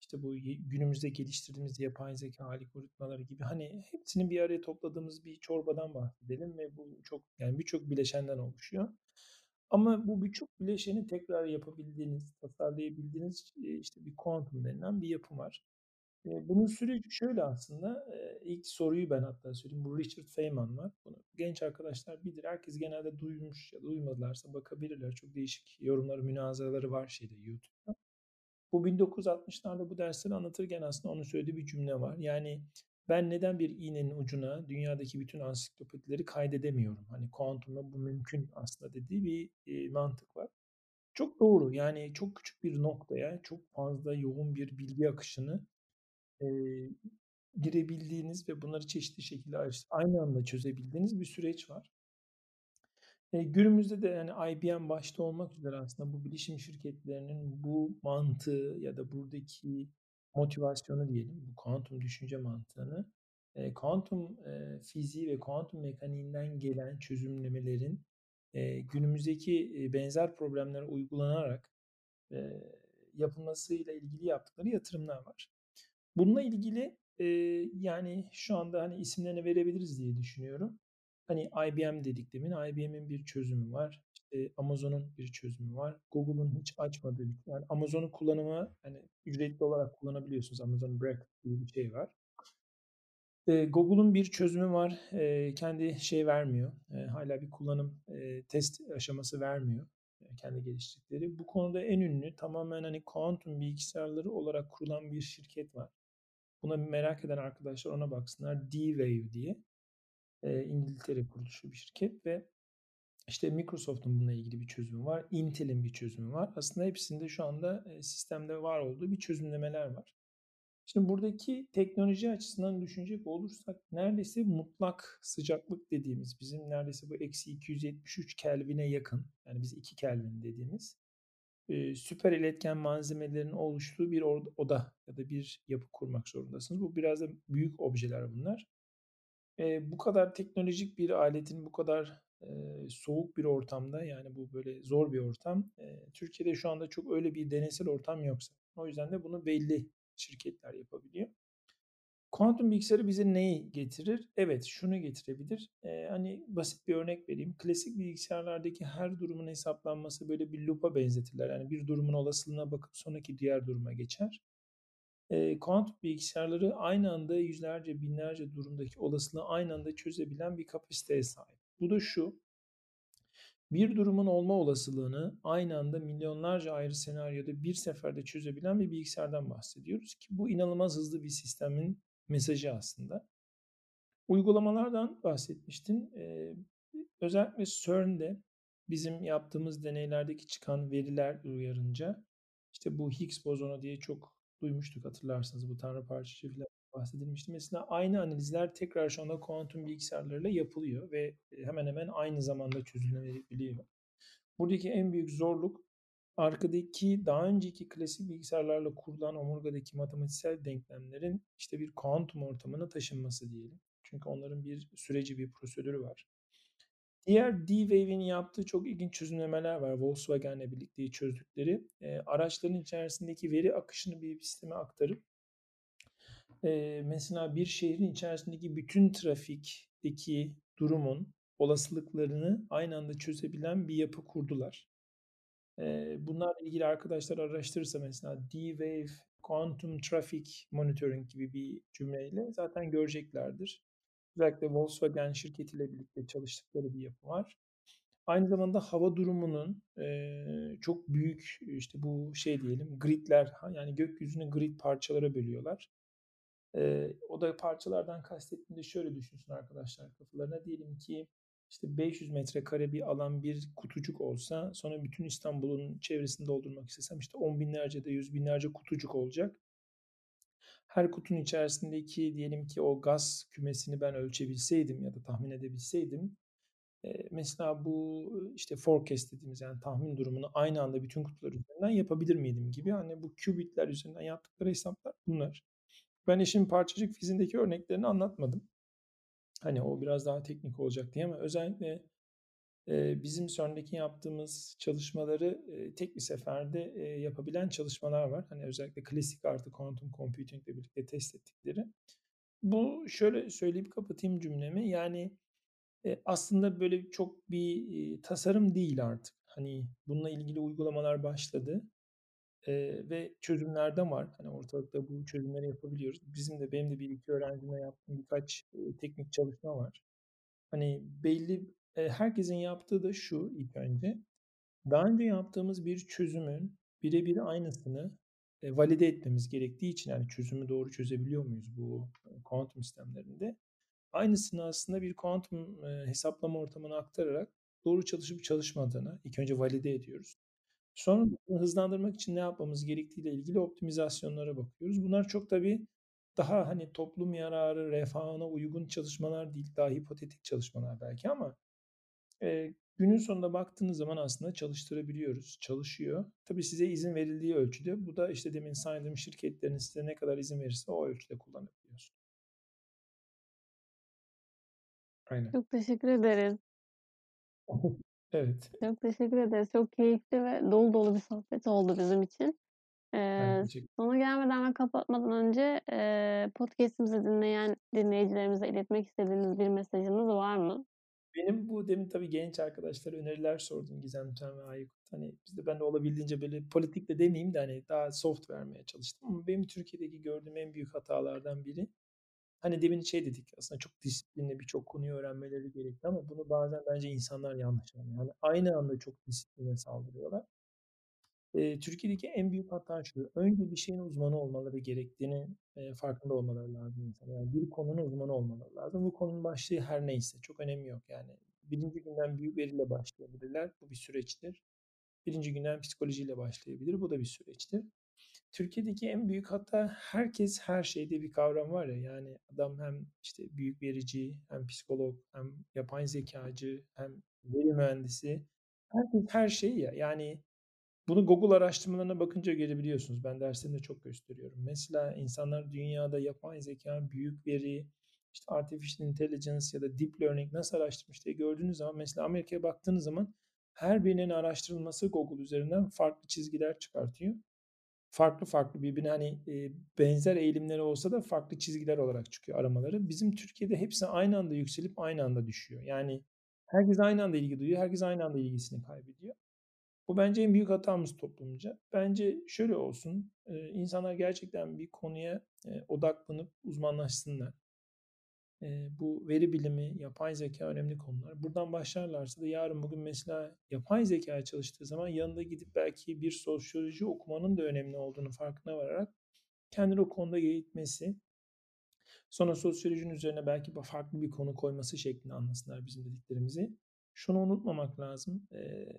İşte bu günümüzde geliştirdiğimiz yapay zeka algoritmaları gibi hani hepsini bir araya topladığımız bir çorbadan bahsedelim ve bu çok, yani birçok bileşenden oluşuyor. Ama bu birçok bileşeni tekrar yapabildiğiniz, tasarlayabildiğiniz işte bir kuantum denilen bir yapı var. Bunun süreci şöyle aslında, ilk soruyu ben hatta söyleyeyim. Bu Richard Feynman var. Bunu genç arkadaşlar bilir. Herkes genelde duymuş ya da duymadılarsa bakabilirler. Çok değişik yorumları, münazaraları var YouTube'da. Bu 1960'larda bu dersleri anlatırken aslında onun söylediği bir cümle var. Yani ben neden bir iğnenin ucuna dünyadaki bütün ansiklopedileri kaydedemiyorum? Hani kuantumda bu mümkün aslında dediği bir mantık var. Çok doğru. Yani çok küçük bir noktaya çok fazla yoğun bir bilgi akışını girebildiğiniz ve bunları çeşitli şekilde aynı anda çözebildiğiniz bir süreç var. Günümüzde de yani IBM başta olmak üzere aslında bu bilişim şirketlerinin bu mantığı ya da buradaki motivasyonu diyelim, bu kuantum düşünce mantığını kuantum fiziği ve kuantum mekaniğinden gelen çözümlemelerin günümüzdeki benzer problemlere uygulanarak yapılmasıyla ilgili yaptıkları yatırımlar var. Bununla ilgili yani şu anda hani isimlerini verebiliriz diye düşünüyorum. Hani IBM dedik demin, IBM'in bir çözümü var. İşte Amazon'un bir çözümü var. Google'un hiç açmadığı bir, yani Amazon'un kullanımı, hani ücretli olarak kullanabiliyorsunuz. Amazon Break diye bir şey var. Google'un bir çözümü var. Kendi şey vermiyor. Hala bir kullanım test aşaması vermiyor. Kendi geliştirdikleri. Bu konuda en ünlü tamamen hani kuantum bilgisayarları olarak kurulan bir şirket var. Buna merak eden arkadaşlar ona baksınlar. D-Wave diye. İngiltere kuruluşu bir şirket ve işte Microsoft'un bununla ilgili bir çözümü var. Intel'in bir çözümü var. Aslında hepsinde şu anda sistemde var olduğu bir çözümlemeler var. Şimdi buradaki teknoloji açısından düşünecek olursak neredeyse mutlak sıcaklık dediğimiz bizim neredeyse bu eksi 273 Kelvin'e yakın, yani biz 2 Kelvin dediğimiz süper iletken malzemelerin oluştuğu bir oda ya da bir yapı kurmak zorundasınız. Bu biraz da büyük objeler bunlar. Bu kadar teknolojik bir aletin bu kadar soğuk bir ortamda, yani bu böyle zor bir ortam. Türkiye'de şu anda çok öyle bir deneysel ortam yoksa. O yüzden de bunu belli şirketler yapabiliyor. Kuantum bilgisayarı bize neyi getirir? Evet, şunu getirebilir. Hani basit bir örnek vereyim. Klasik bilgisayarlardaki her durumun hesaplanması böyle bir loop'a benzetirler. Yani bir durumun olasılığına bakıp sonraki diğer duruma geçer. Kuantum bilgisayarları aynı anda yüzlerce, binlerce durumdaki olasılığı aynı anda çözebilen bir kapasiteye sahip. Bu da şu, bir durumun olma olasılığını aynı anda milyonlarca ayrı senaryoda bir seferde çözebilen bir bilgisayardan bahsediyoruz ki bu inanılmaz hızlı bir sistemin mesajı aslında. Uygulamalardan bahsetmiştim. Özellikle CERN'de bizim yaptığımız deneylerdeki çıkan veriler uyarınca, işte bu Higgs bozonu diye çok duymuştuk, hatırlarsınız, bu tanrı parçacığı falan bahsedilmişti. Mesela aynı analizler tekrar şu anda kuantum bilgisayarlarıyla yapılıyor ve hemen hemen aynı zamanda çözülebiliyor. Buradaki en büyük zorluk arkadaki daha önceki klasik bilgisayarlarla kurulan omurgadaki matematiksel denklemlerin işte bir kuantum ortamına taşınması diyelim. Çünkü onların bir süreci, bir prosedürü var. Diğer D-Wave'in yaptığı çok ilginç çözümlemeler var. Volkswagen'le birlikte çözdükleri. Araçların içerisindeki veri akışını bir sisteme aktarıp mesela bir şehrin içerisindeki bütün trafikteki durumun olasılıklarını aynı anda çözebilen bir yapı kurdular. Bunlarla ilgili arkadaşlar araştırırsa mesela D-Wave, Quantum Traffic Monitoring gibi bir cümleyle zaten göreceklerdir. Özellikle Volkswagen şirketiyle birlikte çalıştıkları bir yapı var. Aynı zamanda hava durumunun çok büyük, işte bu şey diyelim, gridler, yani gökyüzünü grid parçalara bölüyorlar. O da parçalardan kastettiğimde şöyle düşünsün arkadaşlar kafalarına, diyelim ki işte 500 metrekare bir alan bir kutucuk olsa, sonra bütün İstanbul'un çevresini doldurmak istesem işte 10 binlerce de 100 binlerce kutucuk olacak. Her kutunun içerisindeki diyelim ki o gaz kümesini ben ölçebilseydim ya da tahmin edebilseydim, mesela bu işte forecast dediğimiz, yani tahmin durumunu aynı anda bütün kutular üzerinden yapabilir miydim gibi, hani bu qubitler üzerinden yaptıkları hesaplar bunlar. Ben işin parçacık fiziğindeki örneklerini anlatmadım. Hani o biraz daha teknik olacak diye, ama özellikle bizim CERN'deki yaptığımız çalışmaları tek bir seferde yapabilen çalışmalar var. Hani özellikle klasik artı quantum computing ile birlikte test ettikleri. Bu şöyle söyleyip kapatayım cümlemi. Yani aslında böyle çok bir tasarım değil artık. Hani bununla ilgili uygulamalar başladı ve çözümlerden var. Hani ortalıkta bu çözümleri yapabiliyoruz. Benim de bir iki öğrencimle yaptığım birkaç teknik çalışma var. Hani belli herkesin yaptığı da şu ilk önce. Daha önce yaptığımız bir çözümün birebir aynısını valide etmemiz gerektiği için, yani çözümü doğru çözebiliyor muyuz bu kuantum sistemlerinde? Aynısını aslında bir kuantum hesaplama ortamına aktararak doğru çalışıp çalışmadığını ilk önce valide ediyoruz. Sonra hızlandırmak için ne yapmamız gerektiğiyle ilgili optimizasyonlara bakıyoruz. Bunlar çok tabii daha hani toplum yararı, refahına uygun çalışmalar değil, daha hipotetik çalışmalar belki, ama günün sonunda baktığınız zaman aslında çalıştırabiliyoruz, çalışıyor. Tabii size izin verildiği ölçüde, bu da işte demin saydığım şirketlerin size ne kadar izin verirse o ölçüde kullanabiliyorsunuz. Aynen. Çok teşekkür ederiz. Evet. Çok teşekkür ederiz. Çok keyifli ve dolu dolu bir sohbet oldu bizim için. Sona gelmeden ve kapatmadan önce podcast'imizi dinleyen dinleyicilerimize iletmek istediğiniz bir mesajınız var mı? Benim bu demin tabii genç arkadaşlara öneriler sordum Gizem Can ve Aykut. Hani bizde ben de olabildiğince böyle politik de demeyeyim de hani daha soft vermeye çalıştım. Ama benim Türkiye'deki gördüğüm en büyük hatalardan biri. Hani demin şey dedik aslında çok disiplinli birçok konuyu öğrenmeleri gerekti ama bunu bazen bence insanlar yanlış anlıyor. Yani aynı anda çok disipline saldırıyorlar. Türkiye'deki en büyük hata şu. Önce bir şeyin uzmanı olmaları gerektiğini farkında olmaları lazım. Yani bir konunun uzmanı olmaları lazım. Bu konunun başlığı her neyse. Çok önemi yok yani. Birinci günden büyük veriyle başlayabilirler. Bu bir süreçtir. Birinci günden psikolojiyle başlayabilir. Bu da bir süreçtir. Türkiye'deki en büyük hata herkes her şeyde bir kavram var ya. Yani adam hem işte büyük verici, hem psikolog, hem yapay zekacı, hem veri mühendisi. Herkes her şey ya. Yani bunu Google araştırmalarına bakınca görebiliyorsunuz. Ben derslerimde çok gösteriyorum. Mesela insanlar dünyada yapay zeka, büyük veri, işte artificial intelligence ya da deep learning nasıl araştırmış diye gördüğünüz zaman mesela Amerika'ya baktığınız zaman her birinin araştırılması Google üzerinden farklı çizgiler çıkartıyor. Farklı birbirine hani benzer eğilimleri olsa da farklı çizgiler olarak çıkıyor aramaları. Bizim Türkiye'de hepsi aynı anda yükselip aynı anda düşüyor. Yani herkes aynı anda ilgi duyuyor, herkes aynı anda ilgisini kaybediyor. Bu bence en büyük hatamız toplumca. Bence şöyle olsun, insanlar gerçekten bir konuya odaklanıp uzmanlaşsınlar. Bu veri bilimi, yapay zeka önemli konular. Buradan başlarlarsa da yarın bugün mesela yapay zekaya çalıştığı zaman yanında gidip belki bir sosyoloji okumanın da önemli olduğunu farkına vararak kendini o konuda eğitmesi, sonra sosyolojinin üzerine belki farklı bir konu koyması şeklinde anlasınlar bizim dediklerimizi. Şunu unutmamak lazım.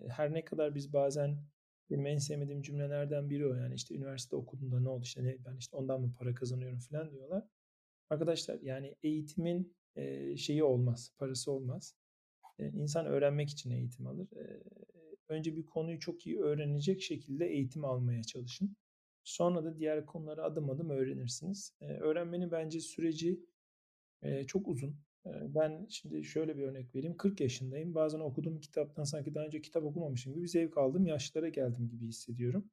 Her ne kadar biz bazen benim en sevmediğim cümlelerden biri o. Yani işte üniversite okuduğumda ne oldu? İşte ben işte ondan mı para kazanıyorum falan diyorlar. Arkadaşlar yani eğitimin şeyi olmaz, parası olmaz. İnsan öğrenmek için eğitim alır. Önce bir konuyu çok iyi öğrenecek şekilde eğitim almaya çalışın. Sonra da diğer konuları adım adım öğrenirsiniz. Öğrenmenin bence süreci çok uzun. Ben şimdi şöyle bir örnek vereyim. 40 yaşındayım. Bazen okuduğum kitaptan sanki daha önce kitap okumamışım gibi zevk aldım. Yaşlara geldim gibi hissediyorum.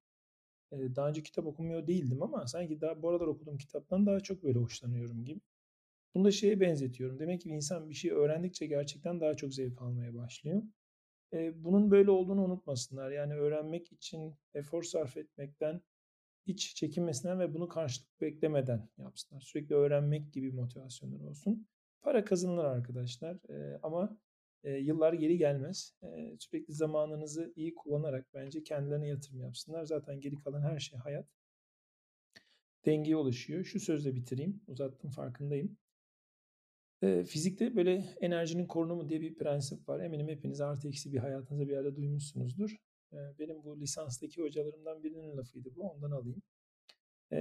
Daha önce kitap okumuyor değildim ama sanki daha bu aralar okuduğum kitaptan daha çok böyle hoşlanıyorum gibi. Bunu da şeye benzetiyorum. Demek ki insan bir şey öğrendikçe gerçekten daha çok zevk almaya başlıyor. Bunun böyle olduğunu unutmasınlar. Yani öğrenmek için efor sarf etmekten, hiç çekinmesinler ve bunu karşılık beklemeden yapsınlar. Sürekli öğrenmek gibi motivasyonlar olsun. Para kazanılır arkadaşlar ama yıllar geri gelmez. Sürekli zamanınızı iyi kullanarak bence kendilerine yatırım yapsınlar. Zaten geri kalan her şey hayat. Dengeye oluşuyor. Şu sözle bitireyim. Uzattım farkındayım. Fizikte böyle enerjinin korunumu diye bir prensip var. Eminim hepiniz artı eksi bir hayatınızda bir yerde duymuşsunuzdur. Benim bu lisanstaki hocalarımdan birinin lafıydı bu. Ondan alayım.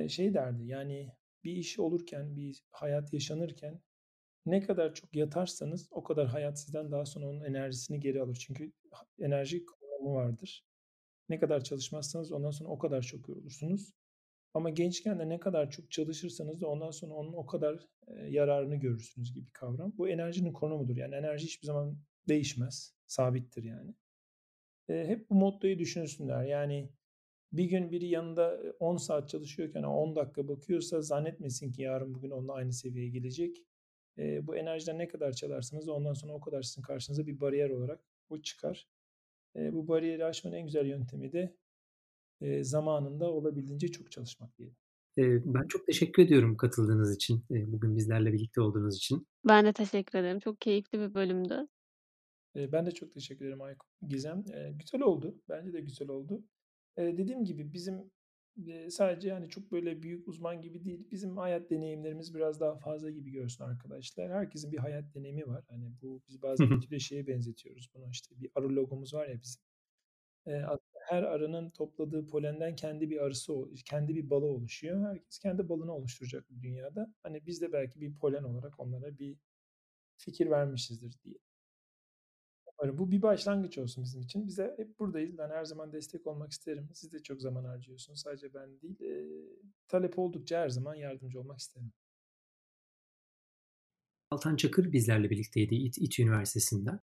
Şey derdi yani bir iş olurken, bir hayat yaşanırken ne kadar çok yatarsanız o kadar hayat sizden daha sonra onun enerjisini geri alır. Çünkü enerji konumu vardır. Ne kadar çalışmazsanız ondan sonra o kadar çok yorulursunuz. Ama gençken de ne kadar çok çalışırsanız da ondan sonra onun o kadar yararını görürsünüz gibi bir kavram. Bu enerjinin konumudur. Yani enerji hiçbir zaman değişmez. Sabittir yani. Hep bu mottoyu düşünsünler. Yani bir gün biri yanında 10 saat çalışıyorken 10 dakika bakıyorsa zannetmesin ki yarın bugün onunla aynı seviyeye gelecek. Bu enerjiden ne kadar çalarsanız ondan sonra o kadar sizin karşınıza bir bariyer olarak bu çıkar. Bu bariyeri aşmanın en güzel yöntemi de zamanında olabildiğince çok çalışmak diyelim. Ben çok teşekkür ediyorum katıldığınız için. Bugün bizlerle birlikte olduğunuz için. Ben de teşekkür ederim. Çok keyifli bir bölümdü. Ben de çok teşekkür ederim Aykut, Gizem. Güzel oldu. Bence de güzel oldu. Dediğim gibi bizim sadece yani çok böyle büyük uzman gibi değil. Bizim hayat deneyimlerimiz biraz daha fazla gibi görsün arkadaşlar. Herkesin bir hayat deneyimi var. Hani bu biz bazen bir türlü şeye benzetiyoruz bunu. İşte bir arı logomuz var ya bizim. Her arının topladığı polenden kendi bir arısı, kendi bir balı oluşuyor. Herkes kendi balını oluşturacak bu dünyada. Hani biz de belki bir polen olarak onlara bir fikir vermişizdir diye. Bu bir başlangıç olsun bizim için. Biz de hep buradayız. Ben her zaman destek olmak isterim. Siz de çok zaman harcıyorsunuz. Sadece ben değil. Talep oldukça her zaman yardımcı olmak isterim. Altan Çakır bizlerle birlikteydi İTÜ Üniversitesi'nden.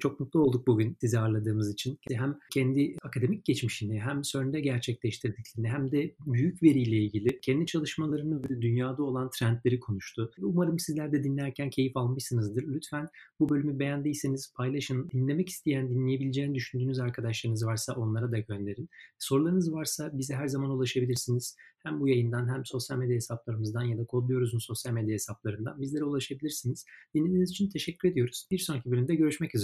Çok mutlu olduk bugün sizi ağırladığımız için. Hem kendi akademik geçmişini hem CERN'de gerçekleştirdiklerini hem de büyük veriyle ilgili kendi çalışmalarını ve dünyada olan trendleri konuştu. Umarım sizler de dinlerken keyif almışsınızdır. Lütfen bu bölümü beğendiyseniz paylaşın. Dinlemek isteyen, dinleyebileceğini düşündüğünüz arkadaşlarınız varsa onlara da gönderin. Sorularınız varsa bize her zaman ulaşabilirsiniz. Hem bu yayından hem sosyal medya hesaplarımızdan ya da Kodluyoruz'un sosyal medya hesaplarından bizlere ulaşabilirsiniz. Dinlediğiniz için teşekkür ediyoruz. Bir sonraki bölümde görüşmek üzere.